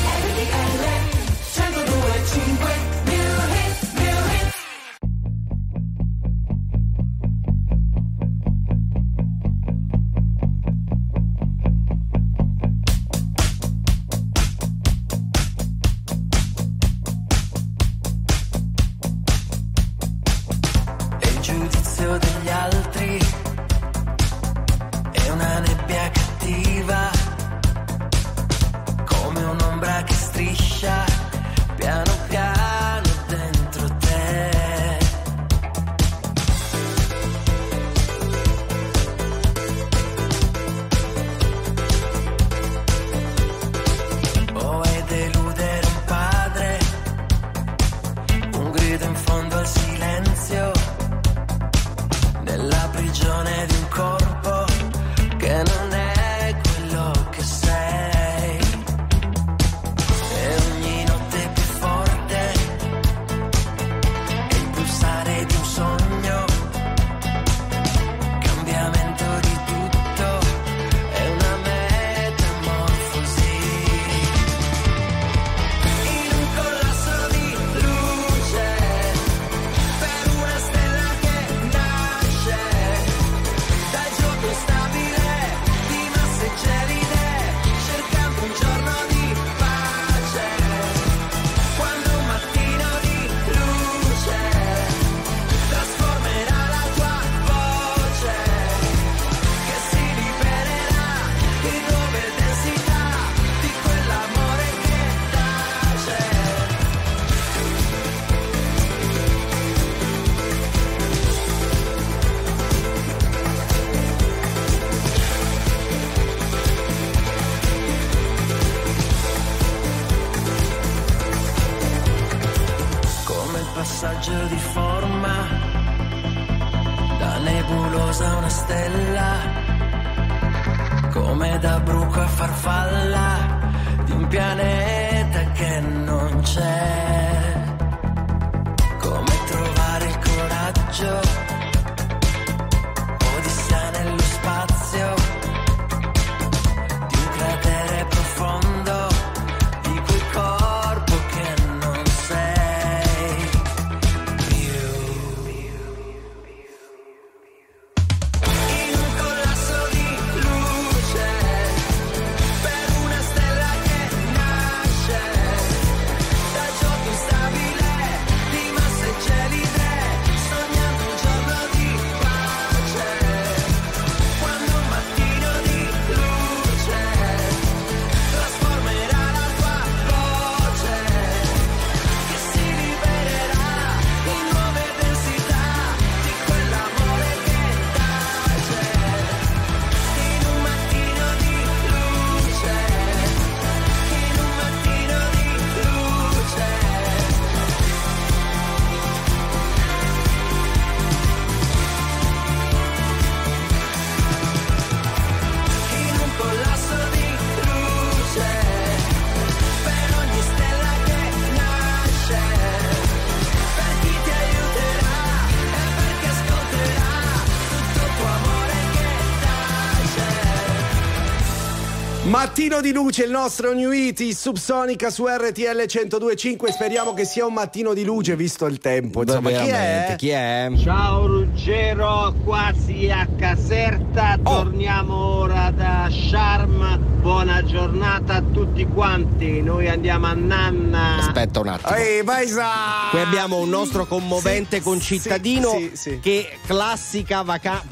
Mattino di luce, il nostro New Hit Subsonica su RTL 102.5. Speriamo che sia un mattino di luce visto il tempo. Insomma, chi è? Ciao Ruggero, quasi a Caserta. Torniamo ora da Sharm. Buona giornata a tutti quanti. Noi andiamo a Nanna. Aspetta un attimo. Ehi, paesa! Qui abbiamo un nostro commovente concittadino. Che classica vacanza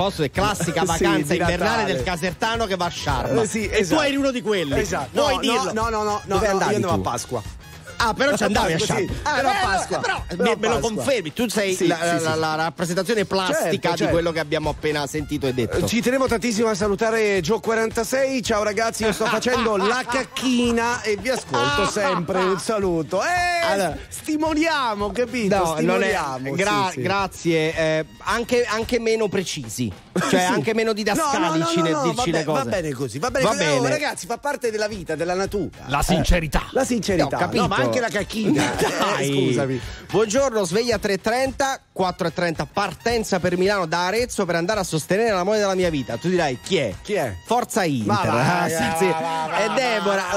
invernale del casertano che va a Sharm. Esatto. Tu eri uno di quelli. Esatto. Puoi dirlo. No, io andavo a Pasqua. Ah, però ci andavi a Sharm. Sì. Pasqua. Però me lo confermi, tu sei la rappresentazione plastica di quello che abbiamo appena sentito e detto. Ci tenevo tantissimo a salutare Gio 46. Ciao ragazzi, io sto facendo la cacchina e vi ascolto sempre. Un saluto. Allora, stimoliamo, capito? No, stimoliamo. Non è... Grazie. Anche meno precisi. Cioè anche meno didascalici nel dirci le cose. Va bene così. Va bene. Ragazzi, fa parte della vita, della natura. La sincerità. No, capito. anche la cacchina. Scusami. Buongiorno, sveglia 3:30, 4:30 partenza per Milano da Arezzo per andare a sostenere l'amore della mia vita. Tu dirai chi è? Chi è? Forza Inter. E Deborah,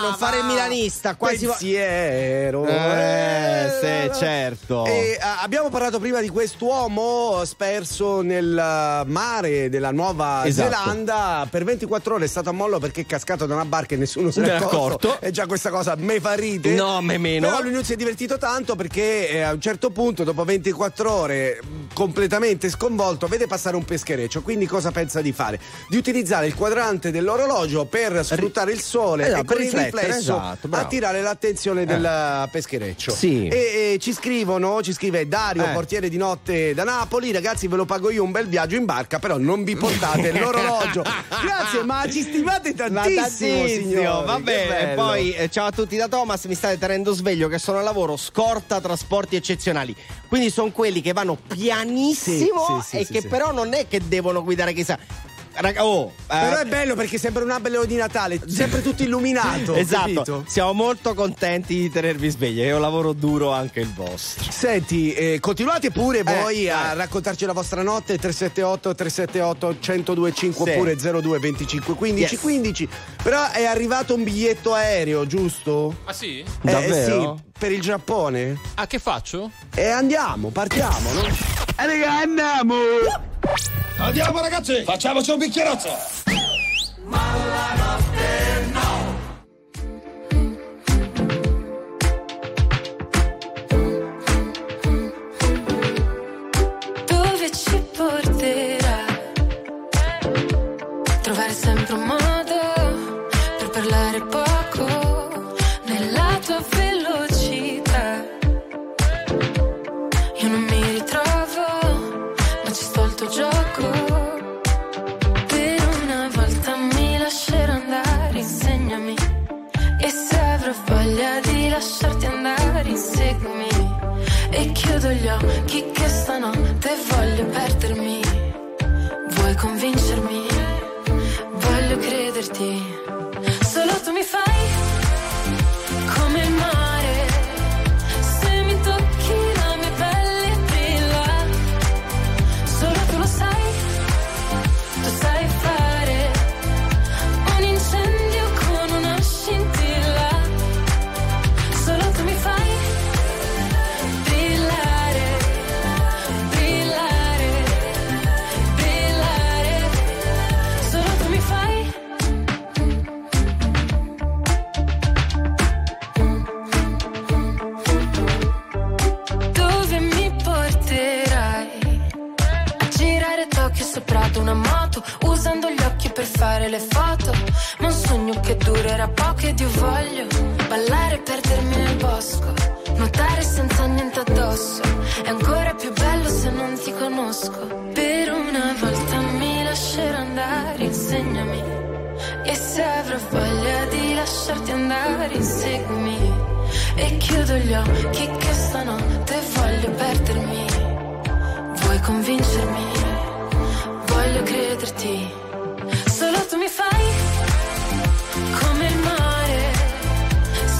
non fare il milanista, quasi pensiero. Sì, certo. E abbiamo parlato prima di quest'uomo sperso nel mare della Nuova Zelanda, per 24 ore è stato a mollo perché è cascato da una barca e nessuno se n'è accorto. E già questa cosa me fa ridere. No, me meno. Però lui non si è divertito tanto perché a un certo punto, dopo 24 ore completamente sconvolto, vede passare un peschereccio. Quindi cosa pensa di fare? Di utilizzare il quadrante dell'orologio per sfruttare il sole e con il riflesso attirare l'attenzione del peschereccio. Sì. E ci scrive Dario, portiere di notte da Napoli: ragazzi, ve lo pago io un bel viaggio in barca, però non vi portate l'orologio. Grazie, ma ci stimate tantissimo, signori. Va bene. Poi ciao a tutti da Thomas, mi state tenendo sveglio che sono al lavoro, scorta trasporti eccezionali. Quindi sono quelli che vanno pianissimo che però non è che devono guidare chissà. Però è bello perché sembra un albero di Natale, sempre tutto illuminato. Esatto, capito? Siamo molto contenti di tenervi svegli, è un lavoro duro anche il vostro. Senti, continuate pure voi a raccontarci la vostra notte. 378-378-1025 oppure 02-25-15-15. Però è arrivato un biglietto aereo, giusto? Ah sì? Davvero? Sì, per il Giappone. Ah, che faccio? Andiamo, partiamo, no? Raga, andiamo! Andiamo ragazzi, facciamoci un bicchierozzo. Ma la notte no. Dove ci porterà? Trovare sempre un modo per parlare poco nella tua velocità. Io non mi ritrovo, ma ci sto al tuo gioco. Voglia di lasciarti andare, inseguimi e chiudo gli occhi che stanotte voglio perdermi. Vuoi convincermi? Voglio crederti. Solo tu mi fai come il mare. Se mi tocchi la mia pelle brilla. Solo tu lo sai, tu sai fare un incendio con una scintilla. Soprato una moto, usando gli occhi per fare le foto, ma un sogno che durerà poco ed io voglio ballare e perdermi nel bosco, nuotare senza niente addosso, è ancora più bello se non ti conosco. Per una volta mi lascerò andare, insegnami, e se avrò voglia di lasciarti andare, inseguimi, e chiudo gli occhi che stanotte voglio perdermi. Vuoi convincermi? Voglio crederti, solo tu mi fai come il mare,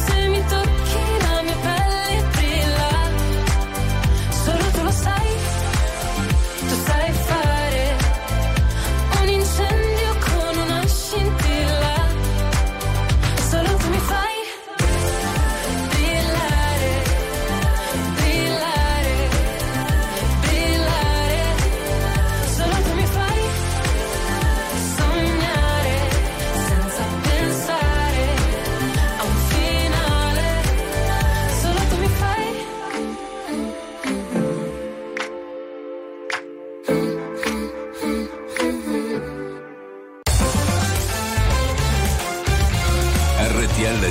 se mi tocchi la mia pelle brilla, solo tu lo sai, tu sai fare un incendio con una scintilla, solo tu mi fai. RTL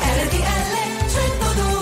RTL 102.5.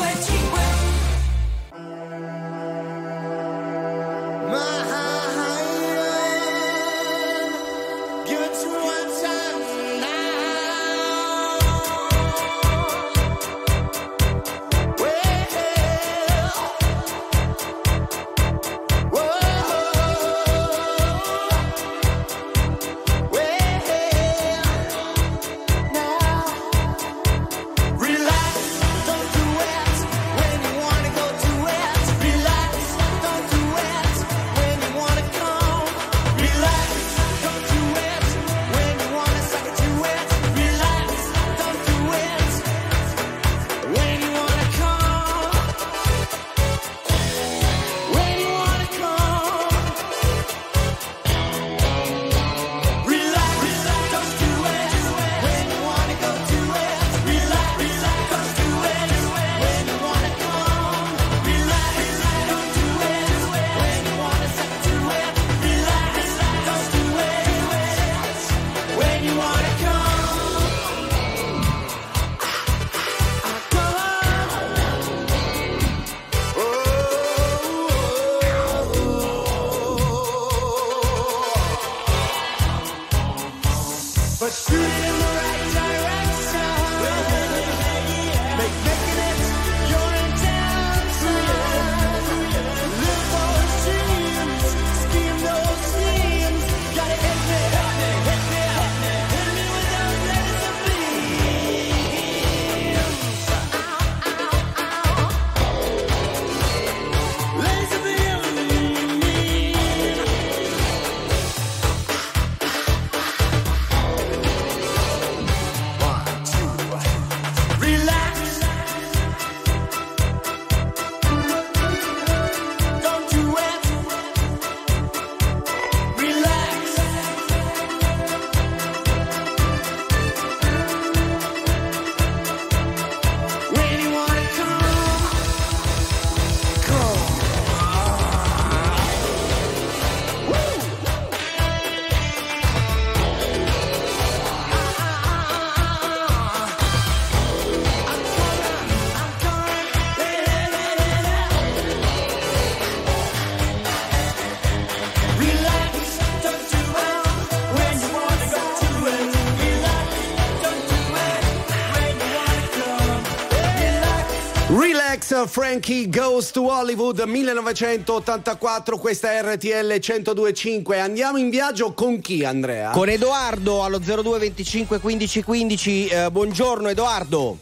Relax, Frankie Goes to Hollywood 1984, questa è RTL 102.5. Andiamo in viaggio con chi, Andrea? Con Edoardo allo 02 25 15 15. Buongiorno Edoardo.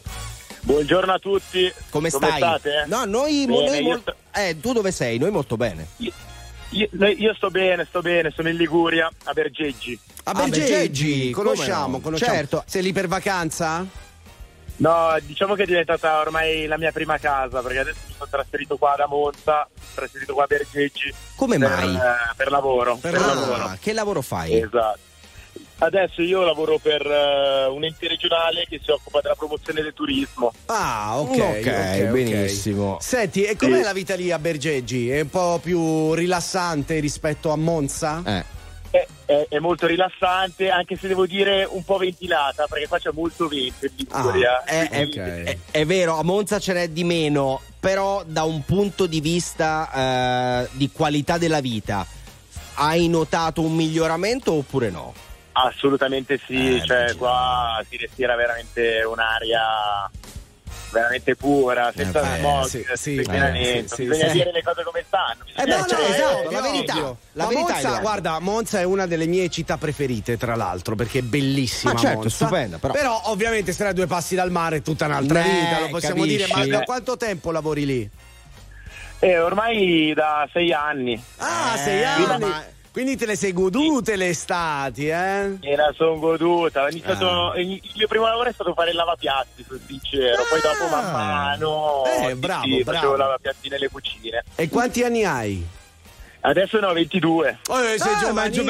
Buongiorno a tutti. Come stai? State? No, noi, bene, noi tu dove sei? Noi molto bene. Io sto bene, sono in Liguria, a Bergeggi. A Bergeggi, conosciamo. Certo. Sei lì per vacanza? No, diciamo che è diventata ormai la mia prima casa, perché adesso mi sono trasferito qua da Monza, trasferito qua a Bergeggi. Come mai? Per lavoro. Per lavoro. Che lavoro fai? Esatto. Adesso io lavoro per un ente regionale che si occupa della promozione del turismo. Ah, ok, benissimo. Senti, e com'è la vita lì a Bergeggi? È un po' più rilassante rispetto a Monza? È molto rilassante, anche se devo dire un po' ventilata, perché qua c'è molto vento in Liguria. È vero, a Monza ce n'è di meno, però da un punto di vista di qualità della vita, hai notato un miglioramento oppure no? Assolutamente sì, cioè qua si respira veramente un'aria veramente pura, senza smog, bisogna dire le cose come stanno. La verità. Guarda, Monza è una delle mie città preferite, tra l'altro, perché è bellissima. Ma certo, Monza, stupenda, però ovviamente stare a due passi dal mare è tutta un'altra vita, lo possiamo dire. Ma da quanto tempo lavori lì? Ormai da 6 anni. Ah, 6 anni. Quindi te le sei godute le estati, eh? Me la sono goduta. Il mio primo lavoro è stato fare il lavapiatti, sono sincero. Poi dopo man mano bravo. Facevo lavapiatti nelle cucine. E quanti anni hai? Adesso ne ho 22. Sei giovanissimo,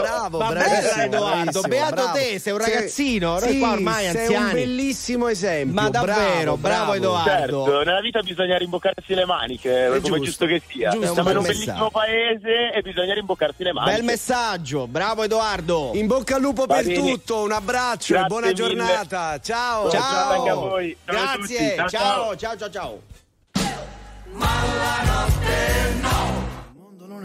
bravo. Ma bello Edoardo, beato te, sei un ragazzino. Noi qua ormai sei anziani. Sei un bellissimo esempio. Ma davvero, bravo Edoardo. Certo, nella vita bisogna rimboccarsi le maniche, come giusto che sia. Siamo in un bellissimo paese e bisogna rimboccarsi le maniche. Bel messaggio, bravo Edoardo. In bocca al lupo per tutto, un abbraccio e buona giornata. Ciao. Ciao a voi. Grazie. Ciao. Ma la notte no. Non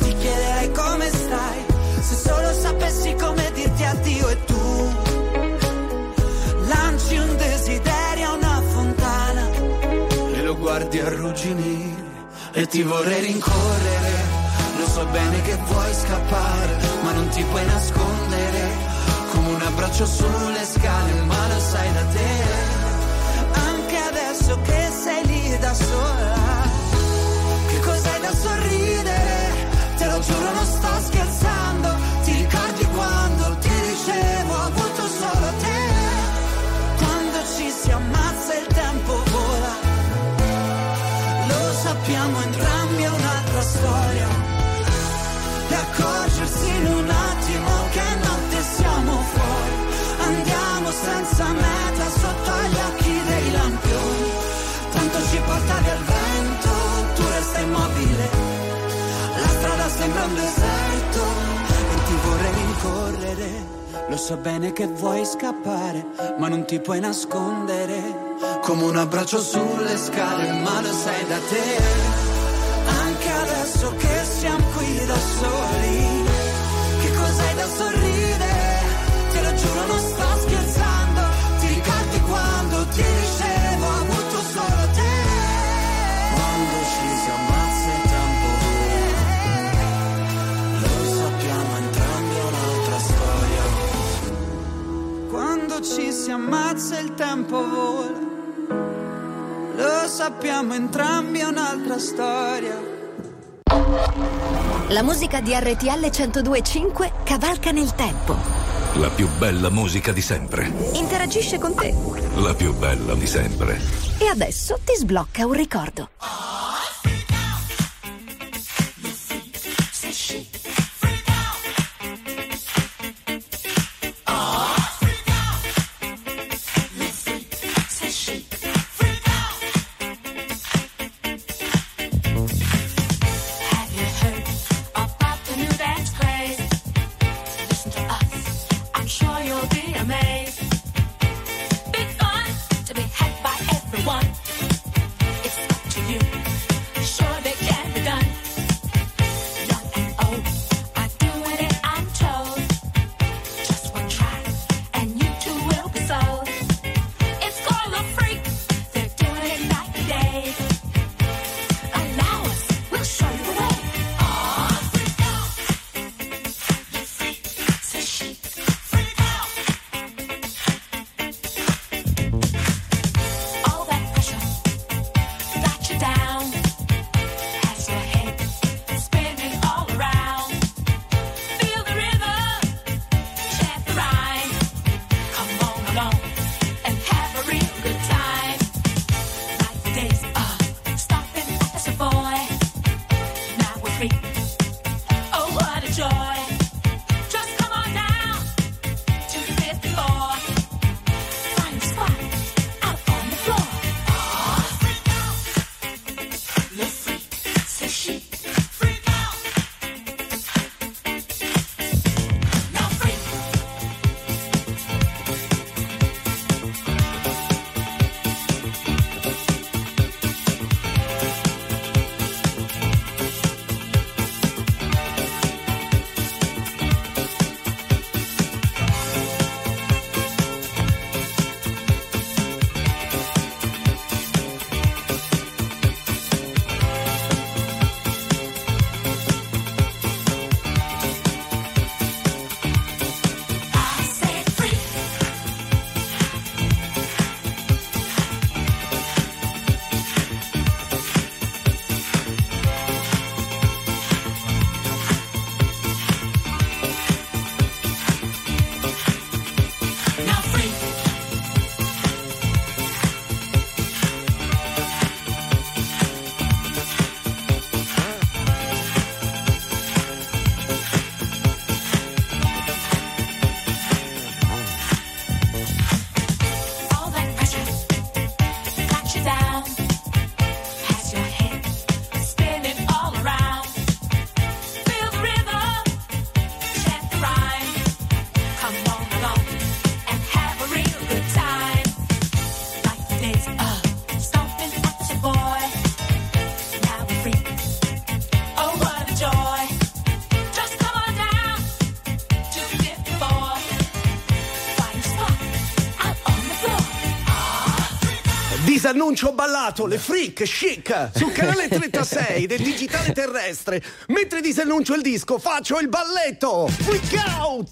ti chiederei come stai, se solo sapessi come dirti addio. E tu lanci un desiderio a una fontana e lo guardi arrugginire. E ti vorrei rincorrere, lo so bene che vuoi scappare, ma non ti puoi nascondere, come un abbraccio sulle scale, ma lo sai da te, anche adesso che sei lì da sola, che cos'hai da sorridere, te lo giuro non sto scherzando. Ti ricordi quando ti dicevo ho avuto solo te? Quando ci si ammazza il tempo vola, lo sappiamo entrambi è un'altra storia, di accorgersi in un attimo che notte siamo fuori, andiamo senza meta sotto gli occhi dei lampioni, tanto ci porta via il vento, tu resta immobile, la strada sembra un deserto e ti vorrei rincorrere. Lo so bene che vuoi scappare, ma non ti puoi nascondere. Come un abbraccio sulle scale, ma lo sai da te. Anche adesso che siamo qui da soli, che cos'hai da sorridere? Te lo giuro, non sto scherzando. Ti ricordi quando ti dicevo ho avuto solo te? Quando ci si ammazza il tempo vola. Lo sappiamo entrambi un'altra storia. Quando ci si ammazza il tempo vola. Lo sappiamo entrambi è un'altra storia. La musica di RTL 102.5 cavalca nel tempo. La più bella musica di sempre. Interagisce con te. La più bella di sempre. E adesso ti sblocca un ricordo. Annuncio ballato, le freak chic sul canale 36 del digitale terrestre. Mentre disannuncio il disco, faccio il balletto. Freak out!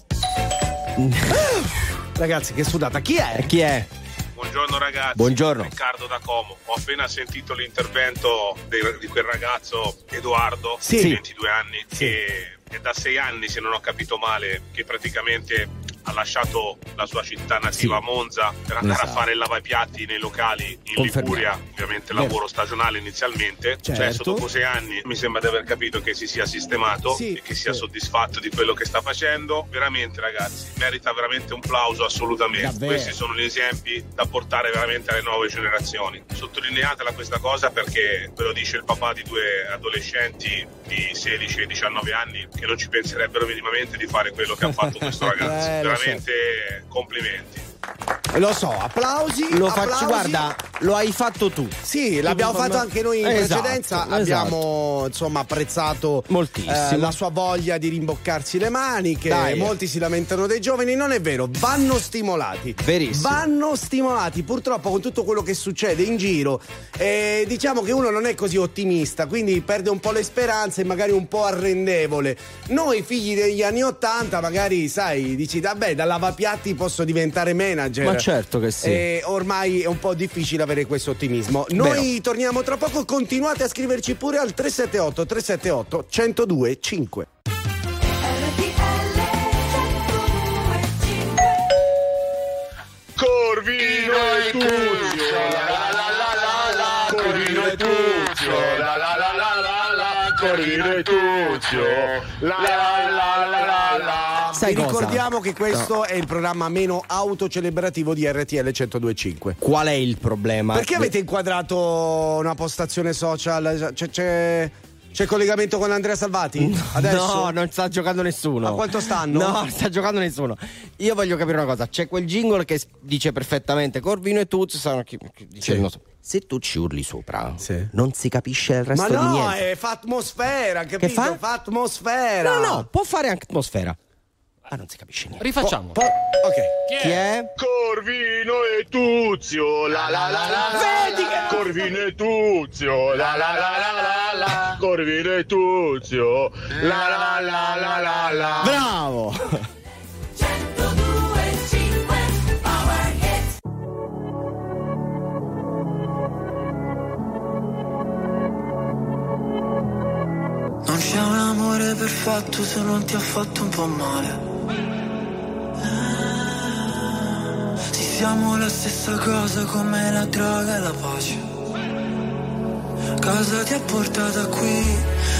Ragazzi, che sudata! Chi è? Chi è? Buongiorno ragazzi. Buongiorno. Riccardo da Como. Ho appena sentito l'intervento di quel ragazzo Edoardo, sì, di 22 anni, sì, che è da 6 anni, se non ho capito male, che praticamente ha lasciato la sua città nativa, sì, Monza, per andare a fare il lavapiatti nei locali in Liguria, ovviamente lavoro stagionale inizialmente, certo. Cioè dopo 6 anni mi sembra di aver capito che si sia sistemato, sì, e che sia soddisfatto di quello che sta facendo. Veramente ragazzi, merita veramente un plauso, assolutamente. Davvero. Questi sono gli esempi da portare veramente alle nuove generazioni. Sottolineatela questa cosa, perché ve lo dice il papà di 2 adolescenti di 16 e 19 anni che non ci penserebbero minimamente di fare quello che ha fatto questo ragazzo. veramente complimenti. Lo so, applausi. Lo applausi. Faccio, guarda, lo hai fatto tu. Sì, l'abbiamo fatto anche noi in precedenza. Esatto. Abbiamo insomma apprezzato moltissimo la sua voglia di rimboccarsi le maniche. Dai, molti si lamentano dei giovani, non è vero, vanno stimolati. Verissimo. Vanno stimolati, purtroppo con tutto quello che succede in giro. Diciamo che uno non è così ottimista, quindi perde un po' le speranze e magari un po' arrendevole. Noi figli degli anni 80 magari, sai, dici vabbè, da lavapiatti posso diventare manager. Ma certo che sì. E ormai è un po' difficile avere questo ottimismo. Noi torniamo tra poco, continuate a scriverci pure al 378 378 1025. Corvino e Tuzio, la la la la la, Corvino e Tuzio, la la la la la la, Corvino e Tuzio, la la la la la. Vi ricordiamo che questo è il programma meno autocelebrativo di RTL 102.5. Qual è il problema? Perché avete inquadrato una postazione social? C'è collegamento con Andrea Salvati? Adesso? No, non sta giocando nessuno. A quanto stanno? No, sta giocando nessuno. Io voglio capire una cosa. C'è quel jingle che dice perfettamente Corvino e Tuzio sanno chi dice il nostro. Se tu ci urli sopra, non si capisce il resto di niente. Ma no, fa atmosfera, capito? Che fa atmosfera. No, può fare anche atmosfera. Ah, non si capisce niente. Rifacciamo. Ok. Chi è? Corvino e Tuzio. La la la la. Vedi che Corvino e Tuzio. La la la la la la. Corvino e Tuzio. La la la la la la. Bravo. 102.5 Power Hits. Non c'è un amore perfetto se non ti ha fatto un po' male. Siamo la stessa cosa come la droga e la pace. Cosa ti ha portata qui?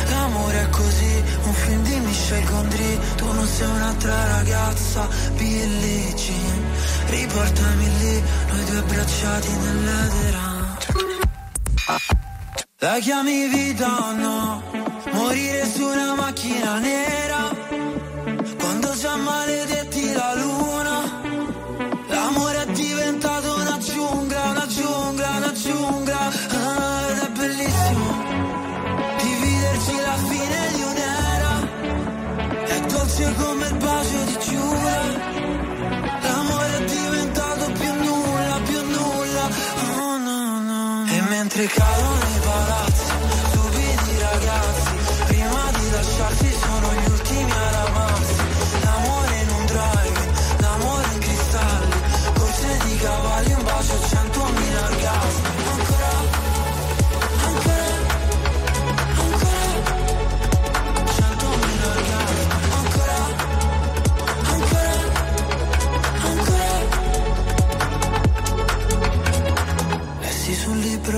L'amore è così, un film di Michel Gondry. Tu non sei un'altra ragazza, Billie Jean. Riportami lì, noi due abbracciati nell'edera. La chiami vita o no? Morire su una macchina nera. Quando già maledetti la luna. L'amore è diventato una giungla, una giungla, una giungla. Ah, ed è bellissimo dividerci la fine di un'era. È dolce come il bacio di Giura. L'amore è diventato più nulla, più nulla. Oh no, no. E mentre cadono i palazzi, stupidi ragazzi, prima di lasciarsi sono gli ultimi ad amarsi. L'amore in un drive, l'amore in cristalli, di cavalli, un bacio, 100.000 orgasmi. Ancora, ancora, ancora, 100.000 orgasmi. Ancora, ancora, ancora. Lessi sul libro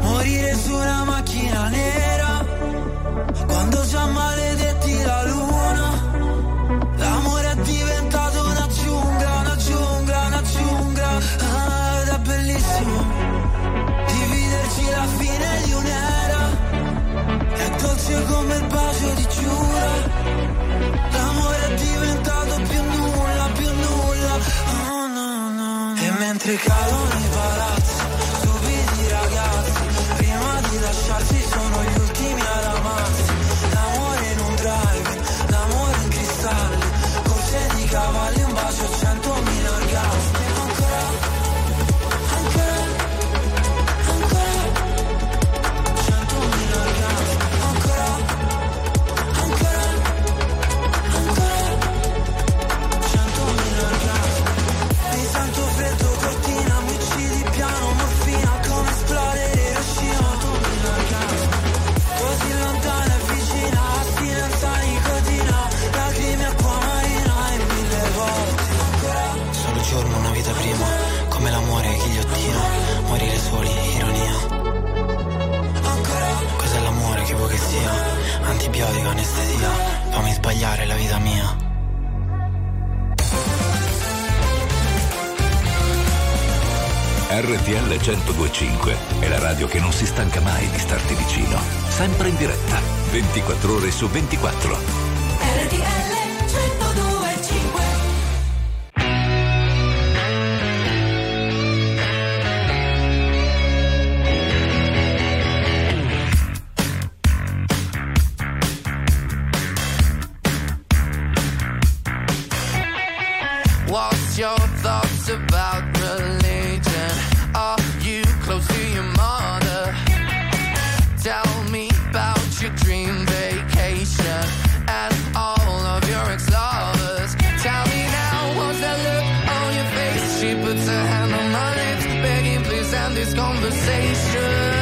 Morire su una macchina nera. Quando già maledetti la luna. L'amore è diventato una giungla, una giungla, una giungla. Ah, ed è bellissimo dividerci la fine di un'era. È dolce come il bacio di Giura. L'amore è diventato più nulla, più nulla. Oh no, no, no. E mentre cadono i palazzi, stupidi ragazzi, prima di lasciarsi sono gli ultimi. RTL 102.5 è la radio che non si stanca mai di starti vicino, sempre in diretta, 24 ore su 24. RTL 102.5. What's your thoughts about religion? Are you close to your mother? Tell me about your dream vacation and all of your ex-lovers. Tell me now, what's that look on your face? She puts her hand on my lips, begging please end this conversation.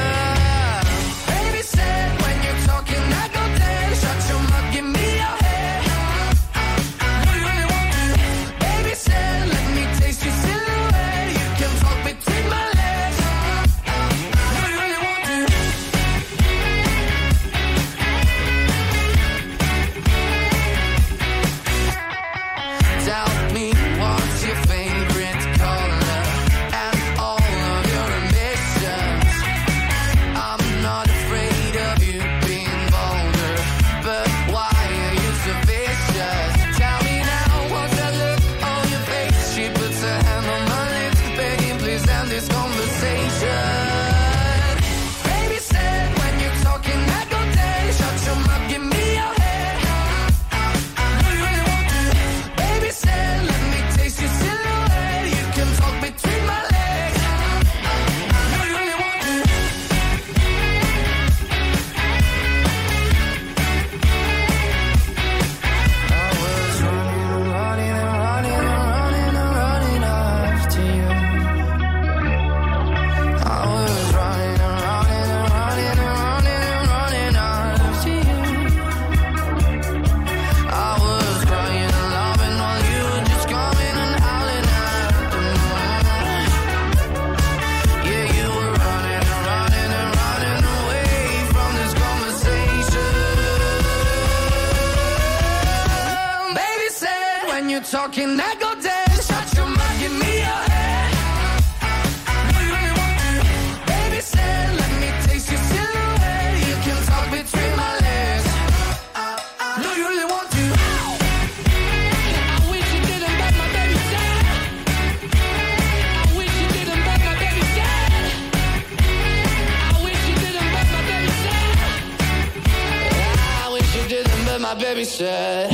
Talking that go down.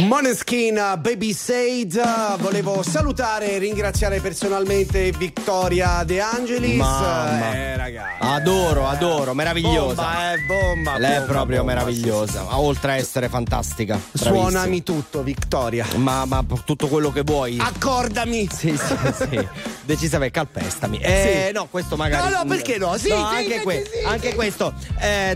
Moneskin, Baby Said. Volevo salutare e ringraziare personalmente Victoria De Angelis. Mamma. Ragazzi, adoro, meravigliosa. Bomba. Lei è proprio meravigliosa, sì. Oltre a essere fantastica, bravissima. Suonami tutto, Victoria. Ma tutto quello che vuoi. Accordami. Sì. Decisamente, calpestami. Sì. No, questo magari. No, perché no? Sì, no, anche questo.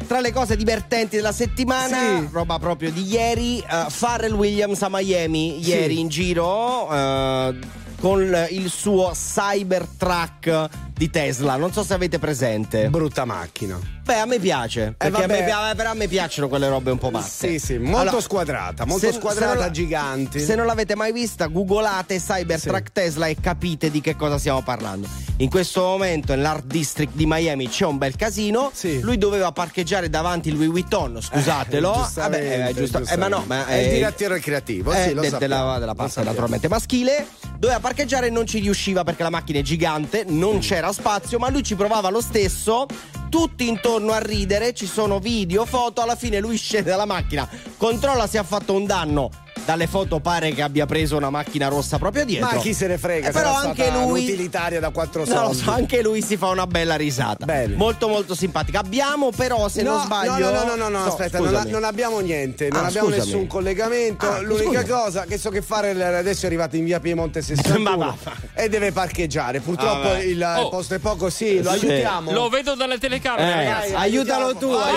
Tra le cose divertenti della settimana, sì. Roba proprio di ieri. Pharrell Williams a Miami ieri, sì, in giro con il suo Cybertruck di Tesla. Non so se avete presente. Brutta macchina. Beh, a me piace, perché però a me piacciono quelle robe un po' pazze. Sì, molto allora, squadrata, giganti. Se non l'avete mai vista, googolate Cybertruck, sì, Tesla e capite di che cosa stiamo parlando. In questo momento nell'Art District di Miami c'è un bel casino, sì. Lui doveva parcheggiare davanti il Louis Vuitton, scusatelo. Ma è il direttore creativo, sì, lo sappiamo, della parte naturalmente maschile. Doveva parcheggiare e non ci riusciva perché la macchina è gigante, non c'era spazio, ma lui ci provava lo stesso. Tutti intorno a ridere, ci sono video, foto, alla fine lui scende dalla macchina, controlla se ha fatto un danno. Dalle foto pare che abbia preso una macchina rossa proprio dietro. Ma chi se ne frega, però anche lui utilitaria da 4 soldi. No, lo so, anche lui si fa una bella risata. Bene. Molto molto simpatica. Abbiamo però, se non sbaglio. No, aspetta, non abbiamo niente, non abbiamo nessun collegamento. L'unica cosa che so che fare adesso è arrivato in via Piemonte 61 e deve parcheggiare. Purtroppo il posto è poco, sì, lo aiutiamo. Lo vedo dalle telecamere, ragazzi. Aiutalo tu. Vai.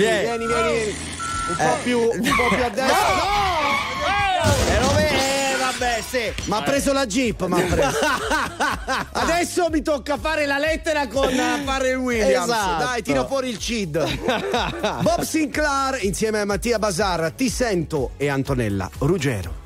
Vieni. Un po' più a destra. Ma ha preso la Jeep, Adesso mi tocca fare la lettera con Pharrell Williams. Esatto. Dai, tira fuori il CID. Bob Sinclair insieme a Mattia Basar, Ti sento, e Antonella Ruggero.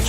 RTL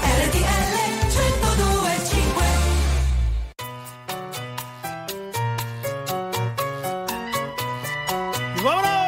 RTL 102.5. Vámonos!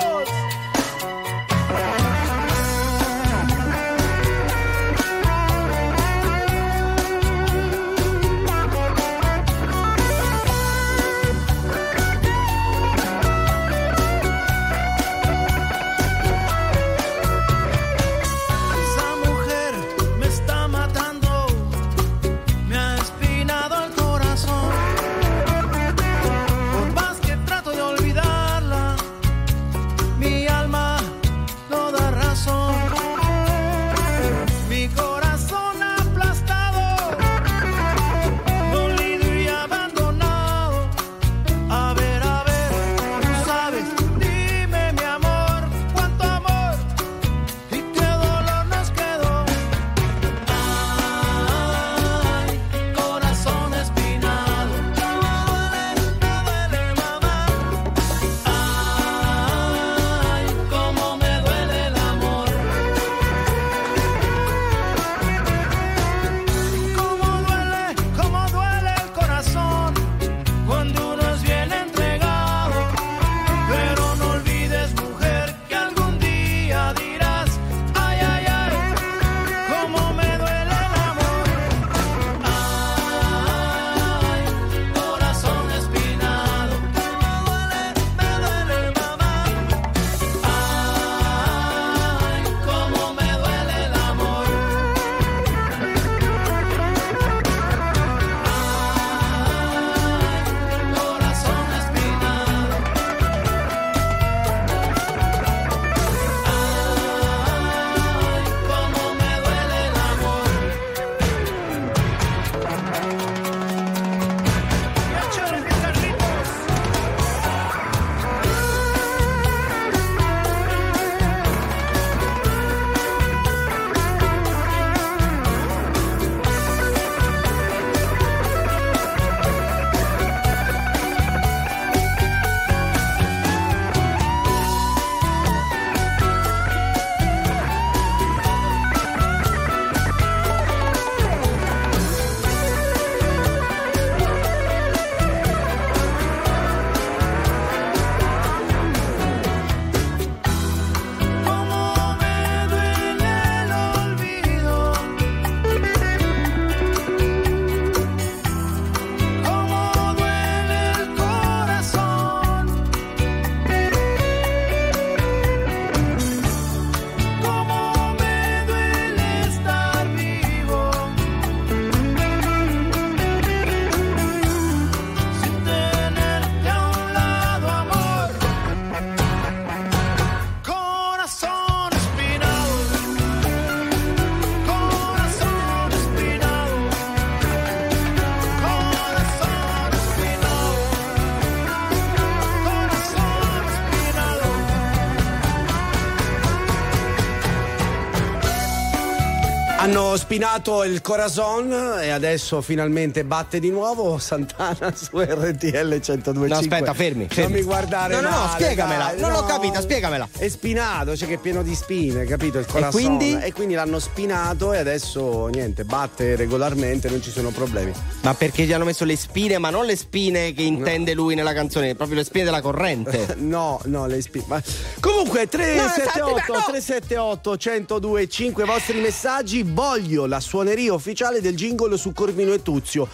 Hanno spinato il corazon e adesso finalmente batte di nuovo Santana su RTL 102.5. No, aspetta, fermi. Fammi guardare. No, spiegamela. Dai, non l'ho capita, spiegamela. È spinato, cioè che è pieno di spine, capito? Il corazon. E quindi l'hanno spinato e adesso niente, batte regolarmente, non ci sono problemi. Ma perché gli hanno messo le spine, ma non le spine che intende lui nella canzone, proprio le spine della corrente. no, le spine. Ma... Comunque 378 102.5 vostri messaggi. Voglio la suoneria ufficiale del jingle su Corvino e Tuzio.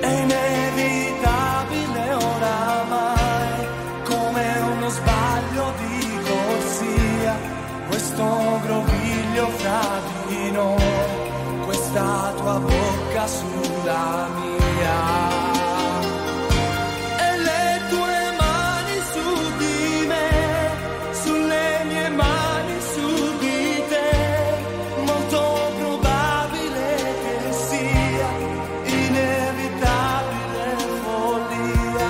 È inevitabile oramai, come uno sbaglio di corsia, questo fra di noi, questa tua bocca sulla mia e le tue mani su di me, sulle mie mani su di te, molto probabile che sia inevitabile follia,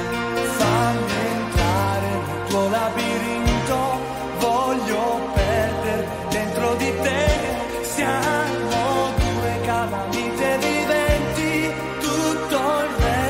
fammi entrare nel tuo labirinto, voglio perdermi dentro di te, siamo due calamite viventi, tutto il resto.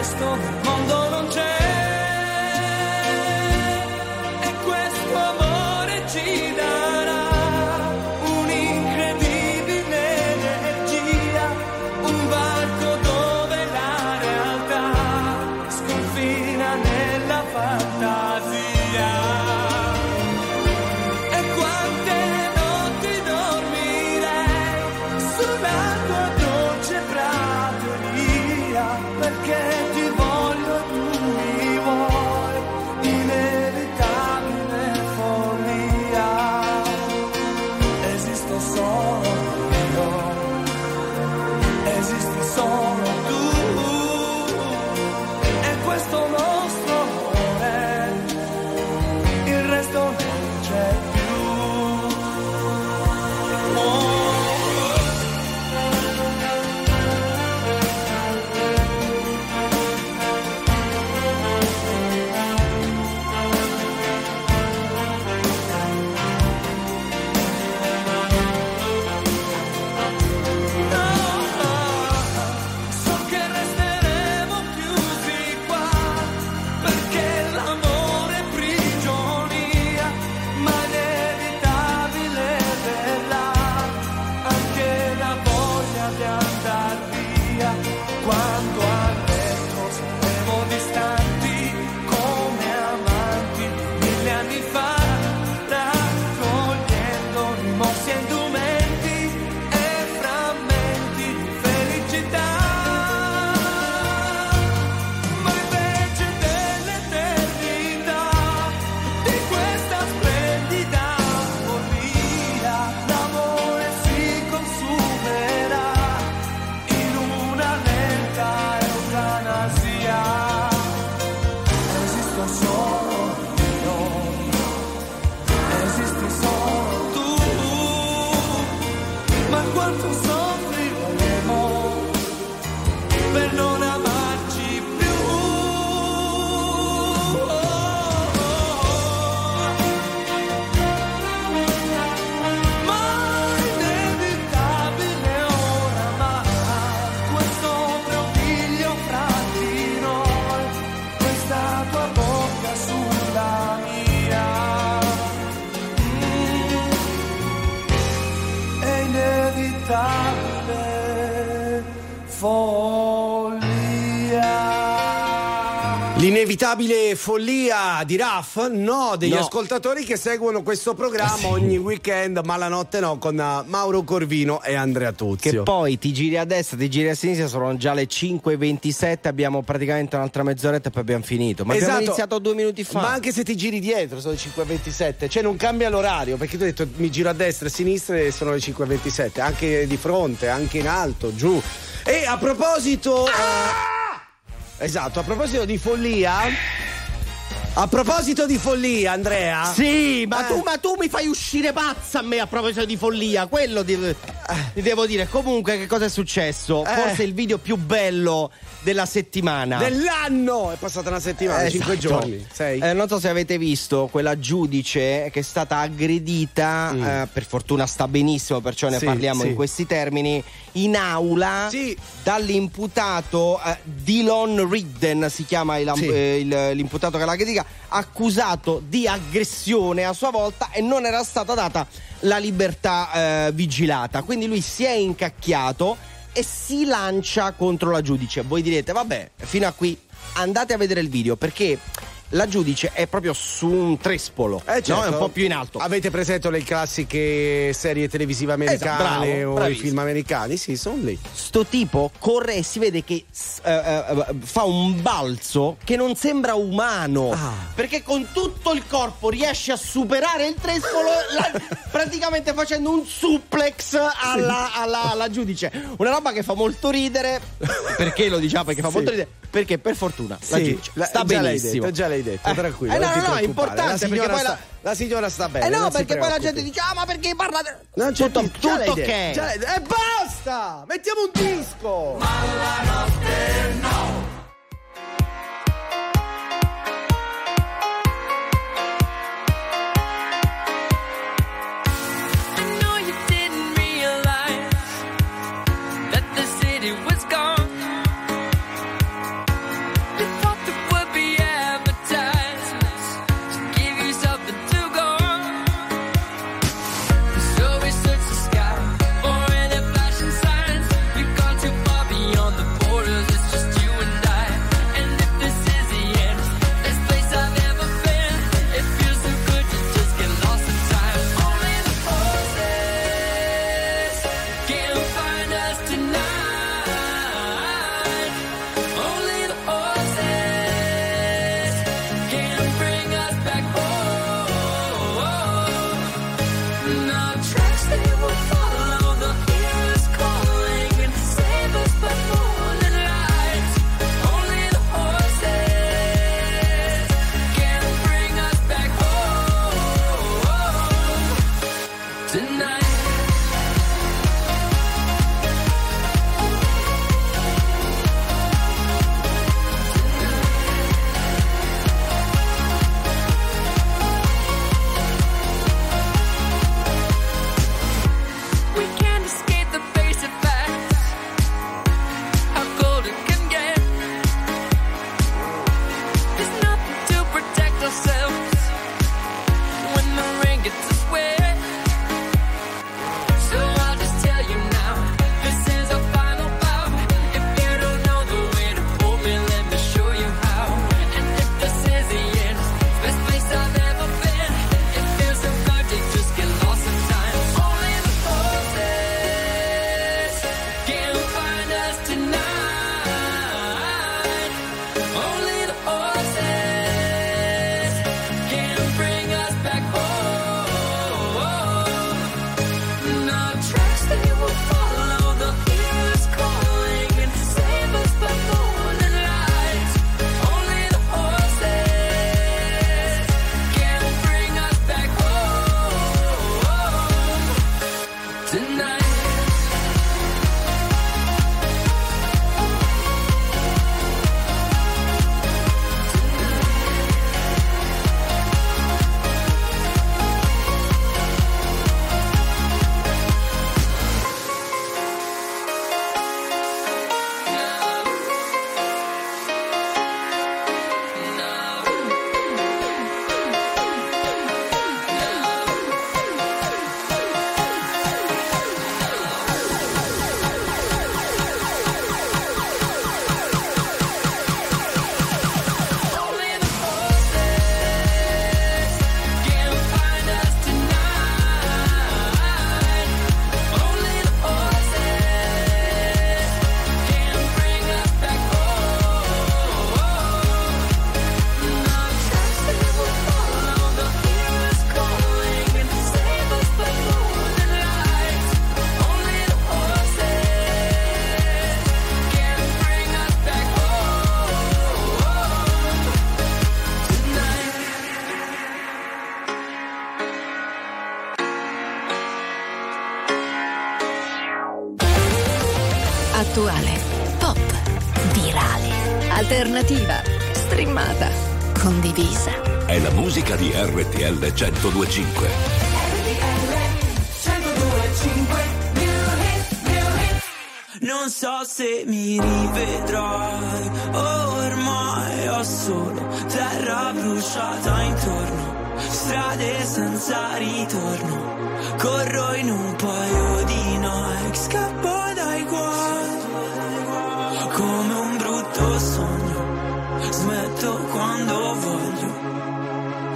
inevitabile follia. L'inevitabile follia di Raf? No, degli ascoltatori che seguono questo programma ogni weekend, ma la notte no, con Mauro Corvino e Andrea Tuzio. Che poi ti giri a destra, ti giri a sinistra, sono già le 5:27, abbiamo praticamente un'altra mezz'oretta e poi abbiamo finito. Ma abbiamo iniziato 2 minuti fa. Ma anche se ti giri dietro sono le 5:27, cioè non cambia l'orario, perché tu hai detto mi giro a destra e a sinistra e sono le 5:27, anche di fronte, anche in alto, giù. E a proposito... Esatto, a proposito di follia. A proposito di follia, Andrea. Sì, ma tu mi fai uscire pazza a me a proposito di follia. Quello ti devo dire. Comunque, che cosa è successo? Forse il video più bello della settimana. Dell'anno! È passata una settimana, 5 giorni. 6. Non so se avete visto quella giudice che è stata aggredita. Per fortuna sta benissimo, perciò ne parliamo in questi termini. In aula dall'imputato Dillon Ridden, si chiama l'imputato che l'ha aggredita, accusato di aggressione a sua volta, e non era stata data la libertà vigilata. Quindi lui si è incacchiato e si lancia contro la giudice. Voi direte vabbè, fino a qui. Andate a vedere il video, perché la giudice è proprio su un trespolo, certo. No? È un po' più in alto. Avete presente le classiche serie televisive americane, i film americani? Sì, sono lì. Sto tipo corre e si vede che fa un balzo che non sembra umano, perché con tutto il corpo riesce a superare il trespolo praticamente facendo un suplex alla giudice. Una roba che fa molto ridere. Perché lo diciamo? Perché fa molto ridere. Perché per fortuna la giudice sta benissimo. Già l'hai detto, tranquillo. No, è importante, perché poi la signora sta bene. No, perché poi la gente dice ma perché parla non c'è tutto ok. E basta! Mettiamo un disco! Ma la notte no! Attuale, pop, virale, alternativa, streamata, condivisa. È la musica di RTL 102.5. RTL 102.5. Non so se mi rivedrai, ormai ho solo terra bruciata intorno, strade senza ritorno, corro in un paio di Nike, scappo dai guai, come un brutto sogno, smetto quando voglio.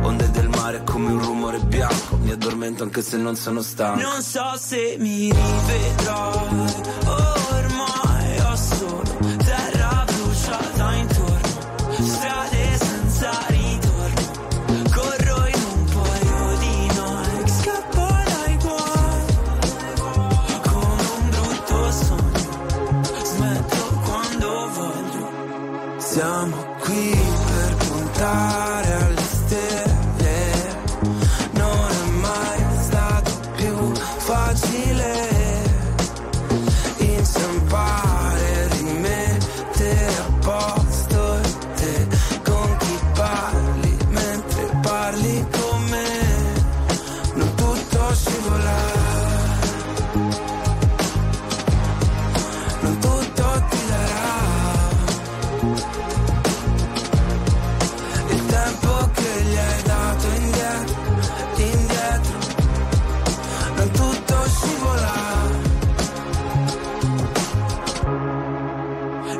Onde del mare come un rumore bianco, mi addormento anche se non sono stanco. Non so se mi rivedrò, ormai ho solo terra bruciata intorno, strade senza ritorno, corro in un paio di Nike, scappo dai guai, come un brutto sogno, smetto quando voglio. Siamo qui per puntare alle stelle, non è mai stato più facile inciampare, rimettere a posto te con chi parli mentre parli con me, non tutto scivola, non tutto ti darà.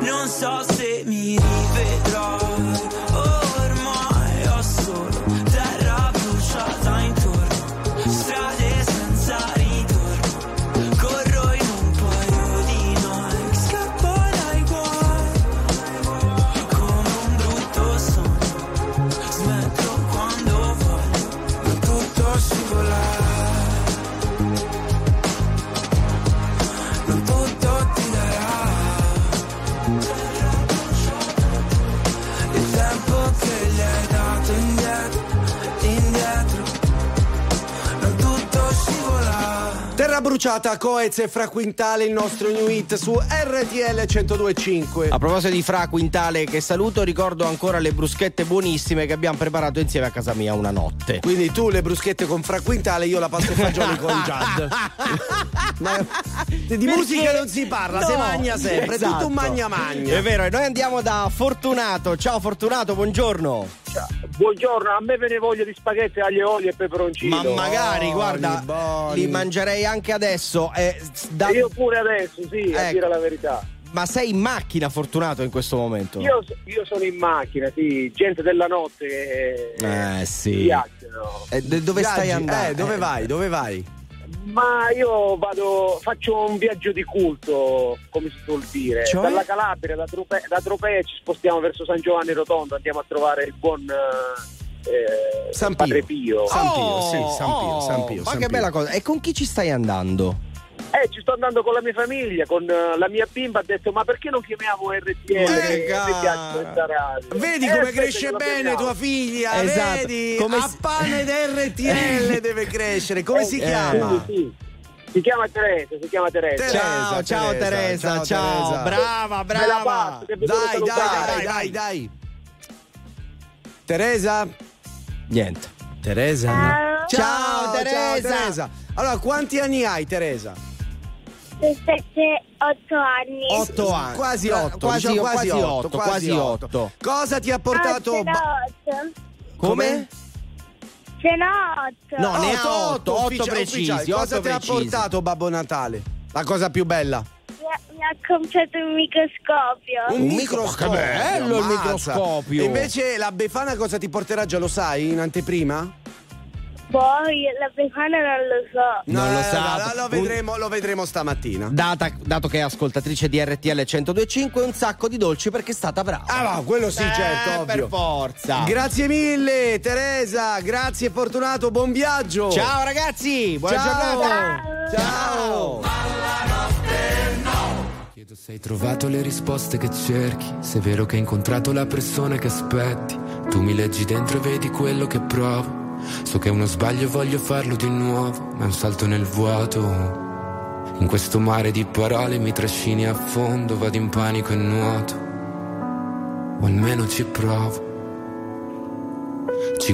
Non so se mi rivedrò, ormai ho solo terra bruciata intorno, strade senza ritorno, corro in un paio di Nike, scappo dai guai, come un brutto sogno, smetto quando voglio, non tutto scivolare. Bruciata Coez e Fra Quintale, il nostro new hit su RTL 102.5. A proposito di Fra Quintale, che saluto, ricordo ancora le bruschette buonissime che abbiamo preparato insieme a casa mia una notte. Quindi tu le bruschette con Fra Quintale, io la pasta e fagioli con Giad. Ma di perché musica non si parla, no, si magna sempre, esatto. Tutto un magna. È vero, e noi andiamo da Fortunato. Ciao Fortunato, buongiorno. Buongiorno, a me ve ne voglio di spaghetti aglio e oli e peperoncino. Ma magari, guarda, li mangerei anche adesso. Io pure adesso, sì, ecco. A dire la verità. Ma sei in macchina, Fortunato, in questo momento? Io sono in macchina, sì. Gente della notte che sì. Piacciono. Dove viaggi, stai andando? Dove vai? Dove vai? Ma io faccio un viaggio di culto, come si vuol dire, cioè? Dalla Calabria, da Tropea ci spostiamo verso San Giovanni Rotondo, andiamo a trovare il buon San Pio. Padre Pio. San Pio. Ma che bella cosa, e con chi ci stai andando? Ci sto andando con la mia famiglia, con la mia bimba, ha detto ma perché non chiamiamo RTL questa radio? Vedi come cresce bene tua figlia, esatto. Vedi? Come a pane d'RTL deve crescere, come si chiama? Sì. Si chiama Teresa. Ciao Teresa. Brava. Passo, dai. Teresa? Niente. Teresa? No. Ciao Teresa. Allora, quanti anni hai, Teresa? 8 anni. 8 anni. Quasi otto. Cosa ti ha portato? Come? Ce n'ho 8. No, ne ha 8 precisi. Cosa ti ha portato Babbo Natale? La cosa più bella? Mi ha comprato un microscopio. Un microscopio? Che bello il microscopio. E invece la Befana cosa ti porterà, già lo sai, in anteprima? Poi la befana non lo so. Non lo sa. Lo vedremo stamattina. Dato che è ascoltatrice di RTL 102.5, un sacco di dolci perché è stata brava. Ah, no, quello sì, certo, per ovvio. Forza. Grazie mille, Teresa. Grazie, Fortunato. Buon viaggio. Ciao ragazzi. Buona giornata. Ciao. Chiedo se hai trovato le risposte che cerchi, se è vero che hai incontrato la persona che aspetti. Tu mi leggi dentro e vedi quello che provo. So che è uno sbaglio e voglio farlo di nuovo, ma è un salto nel vuoto. In questo mare di parole mi trascini a fondo, vado in panico e nuoto, o almeno ci provo. Ci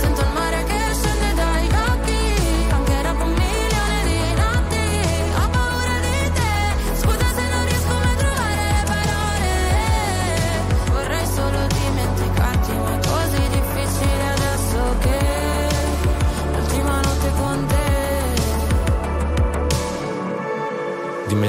sento il mare che scende dai occhi, anche dopo un milione di notti. Ho paura di te, scusa se non riesco mai a trovare le parole. Vorrei solo dimenticarti, ma è così difficile adesso che l'ultima notte con te. Di me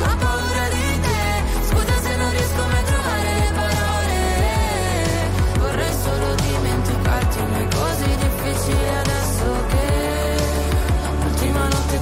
Ho paura di te, scusa se non riesco mai a trovare le parole. Vorrei solo dimenticarti, ma è così difficile adesso che l'ultima notte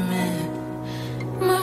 me. Ma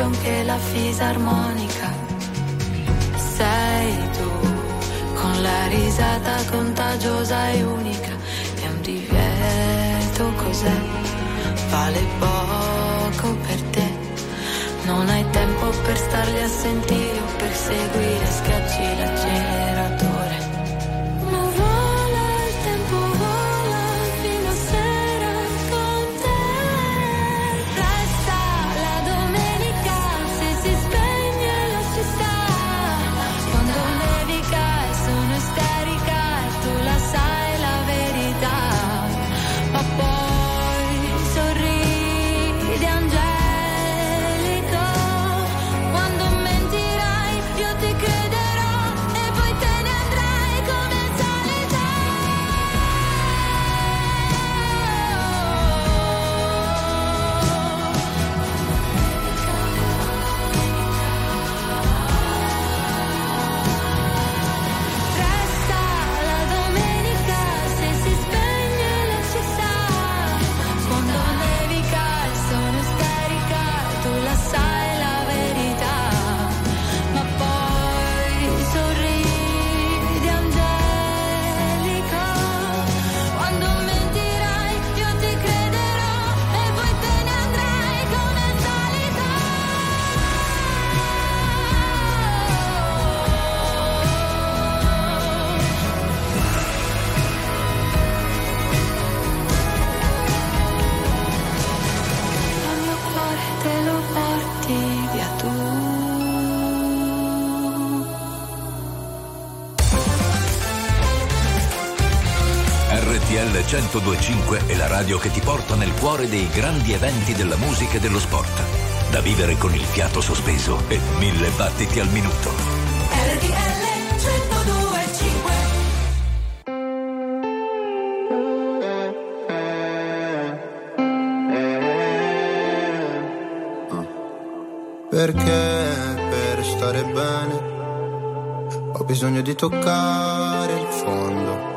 anche la fisarmonica, sei tu, con la risata contagiosa e unica, è un divieto così. cose vale poco per te. Non hai tempo per starli a sentire o per seguire, schiacci l'acceleratore. Ma vola, il tempo vola fino a sera con te. Resta la domenica, se si spegne la città. Quando nevica e sono isterica e tu la sai la verità. Ma poi sorride Angela. RTL 102.5 è la radio che ti porta nel cuore dei grandi eventi della musica e dello sport. Da vivere con il fiato sospeso e 1000 battiti al minuto. RTL 102.5. Perché per stare bene ho bisogno di toccare il fondo.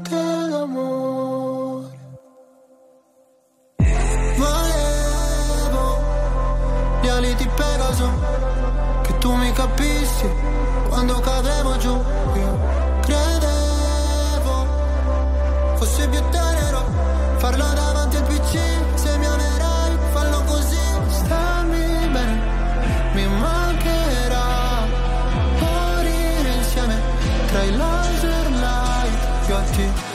d'amore. Gli ali di Pegaso, che tu mi capissi quando cadevo giù. Io credevo fosse più tenero farlo davanti al PC. Se mi amerai, fallo così. Stammi bene, mi mancherà morire insieme tra i laser light. Io a te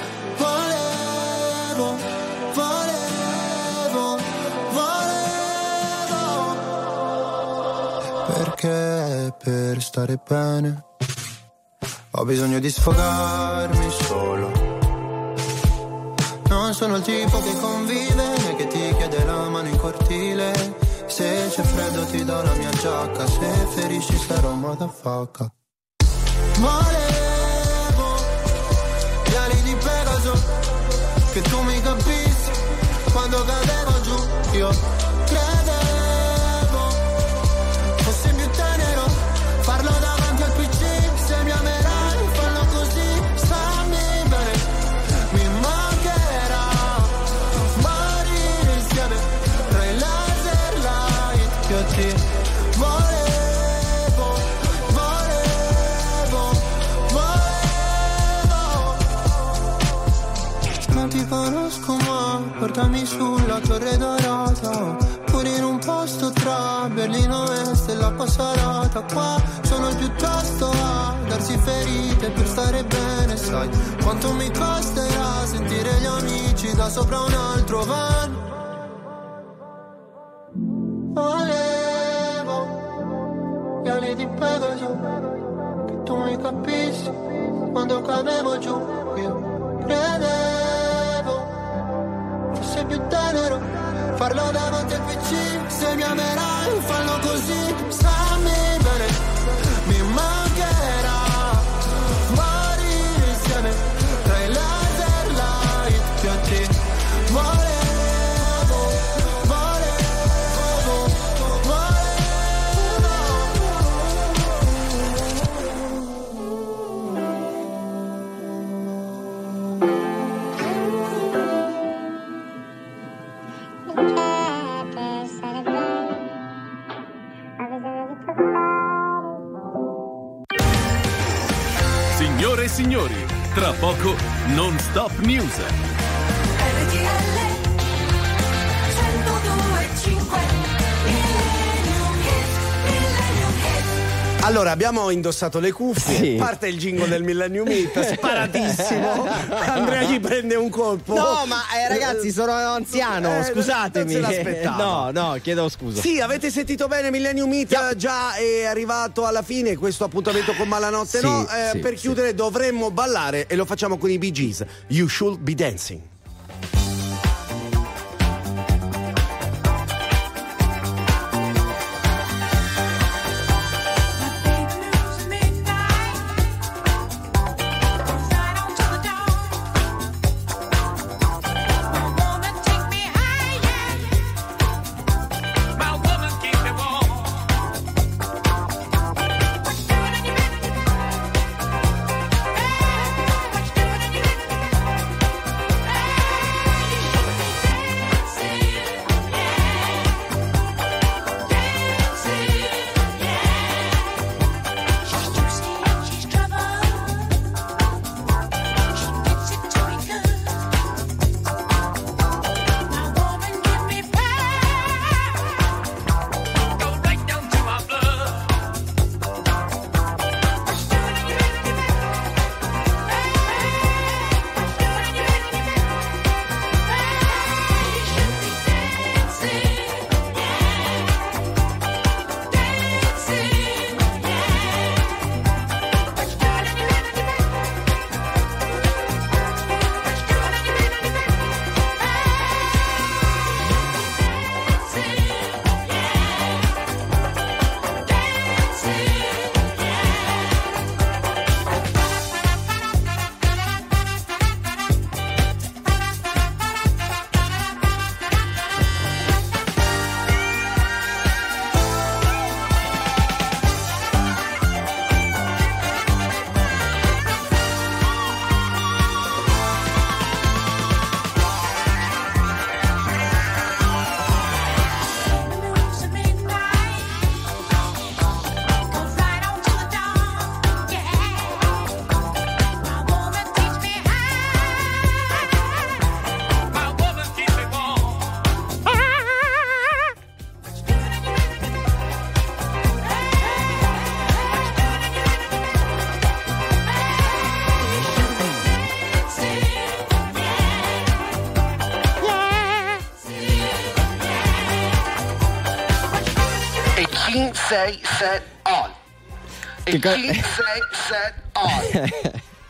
che per stare bene ho bisogno di sfogarmi solo. Non sono il tipo che convive né che ti chiede la mano in cortile. Se c'è freddo ti do la mia giacca, se ferisci sarò motherfucker. Volevo gli ali di Pegaso, che tu mi capissi quando cadevo giù. Io credevo fosse più tenero farlo davanti al PC. Se mi amerai, fallo così. Stammi bene, mi mancherà morire insieme tra i laser light. Io ti volevo, volevo, volevo. Non ti conosco ma portami sulla torre dorata, in un posto tra Berlino Est e l'acqua salata. Qua sono piuttosto a darsi ferite per stare bene. Sai quanto mi costerà sentire gli amici da sopra un altro van. Volevo gli ali di Pegaso, che tu mi capissi quando cadevo giù. Io credevo fosse più tenero farlo davanti al PC. Se mi amerai, fallo così. Stammi bene, mi mancherà morire insieme tra i laser light. Io ti volevo, volevo, volevo. migliori. Tra poco Non Stop News. Allora, abbiamo indossato le cuffie, sì. Parte il jingle del Millennium Hit, sparatissimo. Andrea gli prende un colpo. No, ma ragazzi, sono anziano, scusatemi. Non se l'aspettavo. No, chiedo scusa. Sì, avete sentito bene, Millennium Hit già è arrivato alla fine, questo appuntamento con Malanotte. Per chiudere dovremmo ballare e lo facciamo con i Bee Gees. You Should Be Dancing.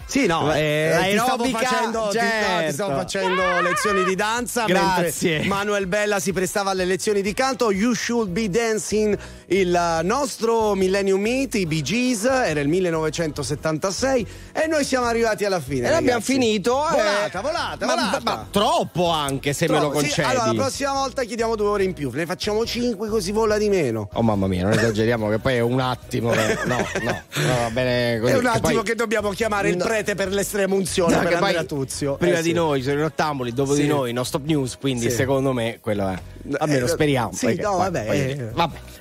Sì, no, ti stavo facendo lezioni di danza. Grazie. Mentre Manuel Bella si prestava alle lezioni di canto. You Should Be Dancing, il nostro Millennium Meet, i Bee Gees, era il 1976 e noi siamo arrivati alla fine e abbiamo finito. Volata. Ma troppo anche, se me lo concedi. Sì, allora la prossima volta chiediamo 2 ore in più, ne facciamo 5 così vola di meno. Oh mamma mia, non esageriamo che poi è un attimo. No, va bene così. È un attimo che dobbiamo chiamare il prete per l'estrema unzione, per Andrea Tuzio. Prima di noi sono i Nottamboli, dopo di noi No Stop News, quindi secondo me quello è. Almeno speriamo. Sì, perché, no, vabbè.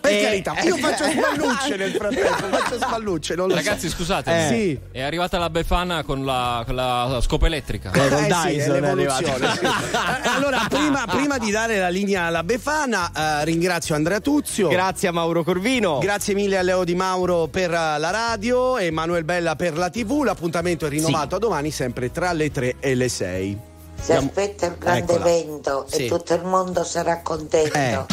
Perché io faccio spallucce nel frattempo, non lo ragazzi, so. Scusate, sì. È arrivata la Befana con la scopa elettrica. Con Dyson è arrivata. Sì. Allora, prima di dare la linea alla Befana, ringrazio Andrea Tuzio. Grazie a Mauro Corvino. Grazie mille a Leo Di Mauro per la radio e Manuel Bella per la TV. L'appuntamento è rinnovato a domani, sempre tra le 3 e le 6. Si aspetta il grande evento e tutto il mondo sarà contento.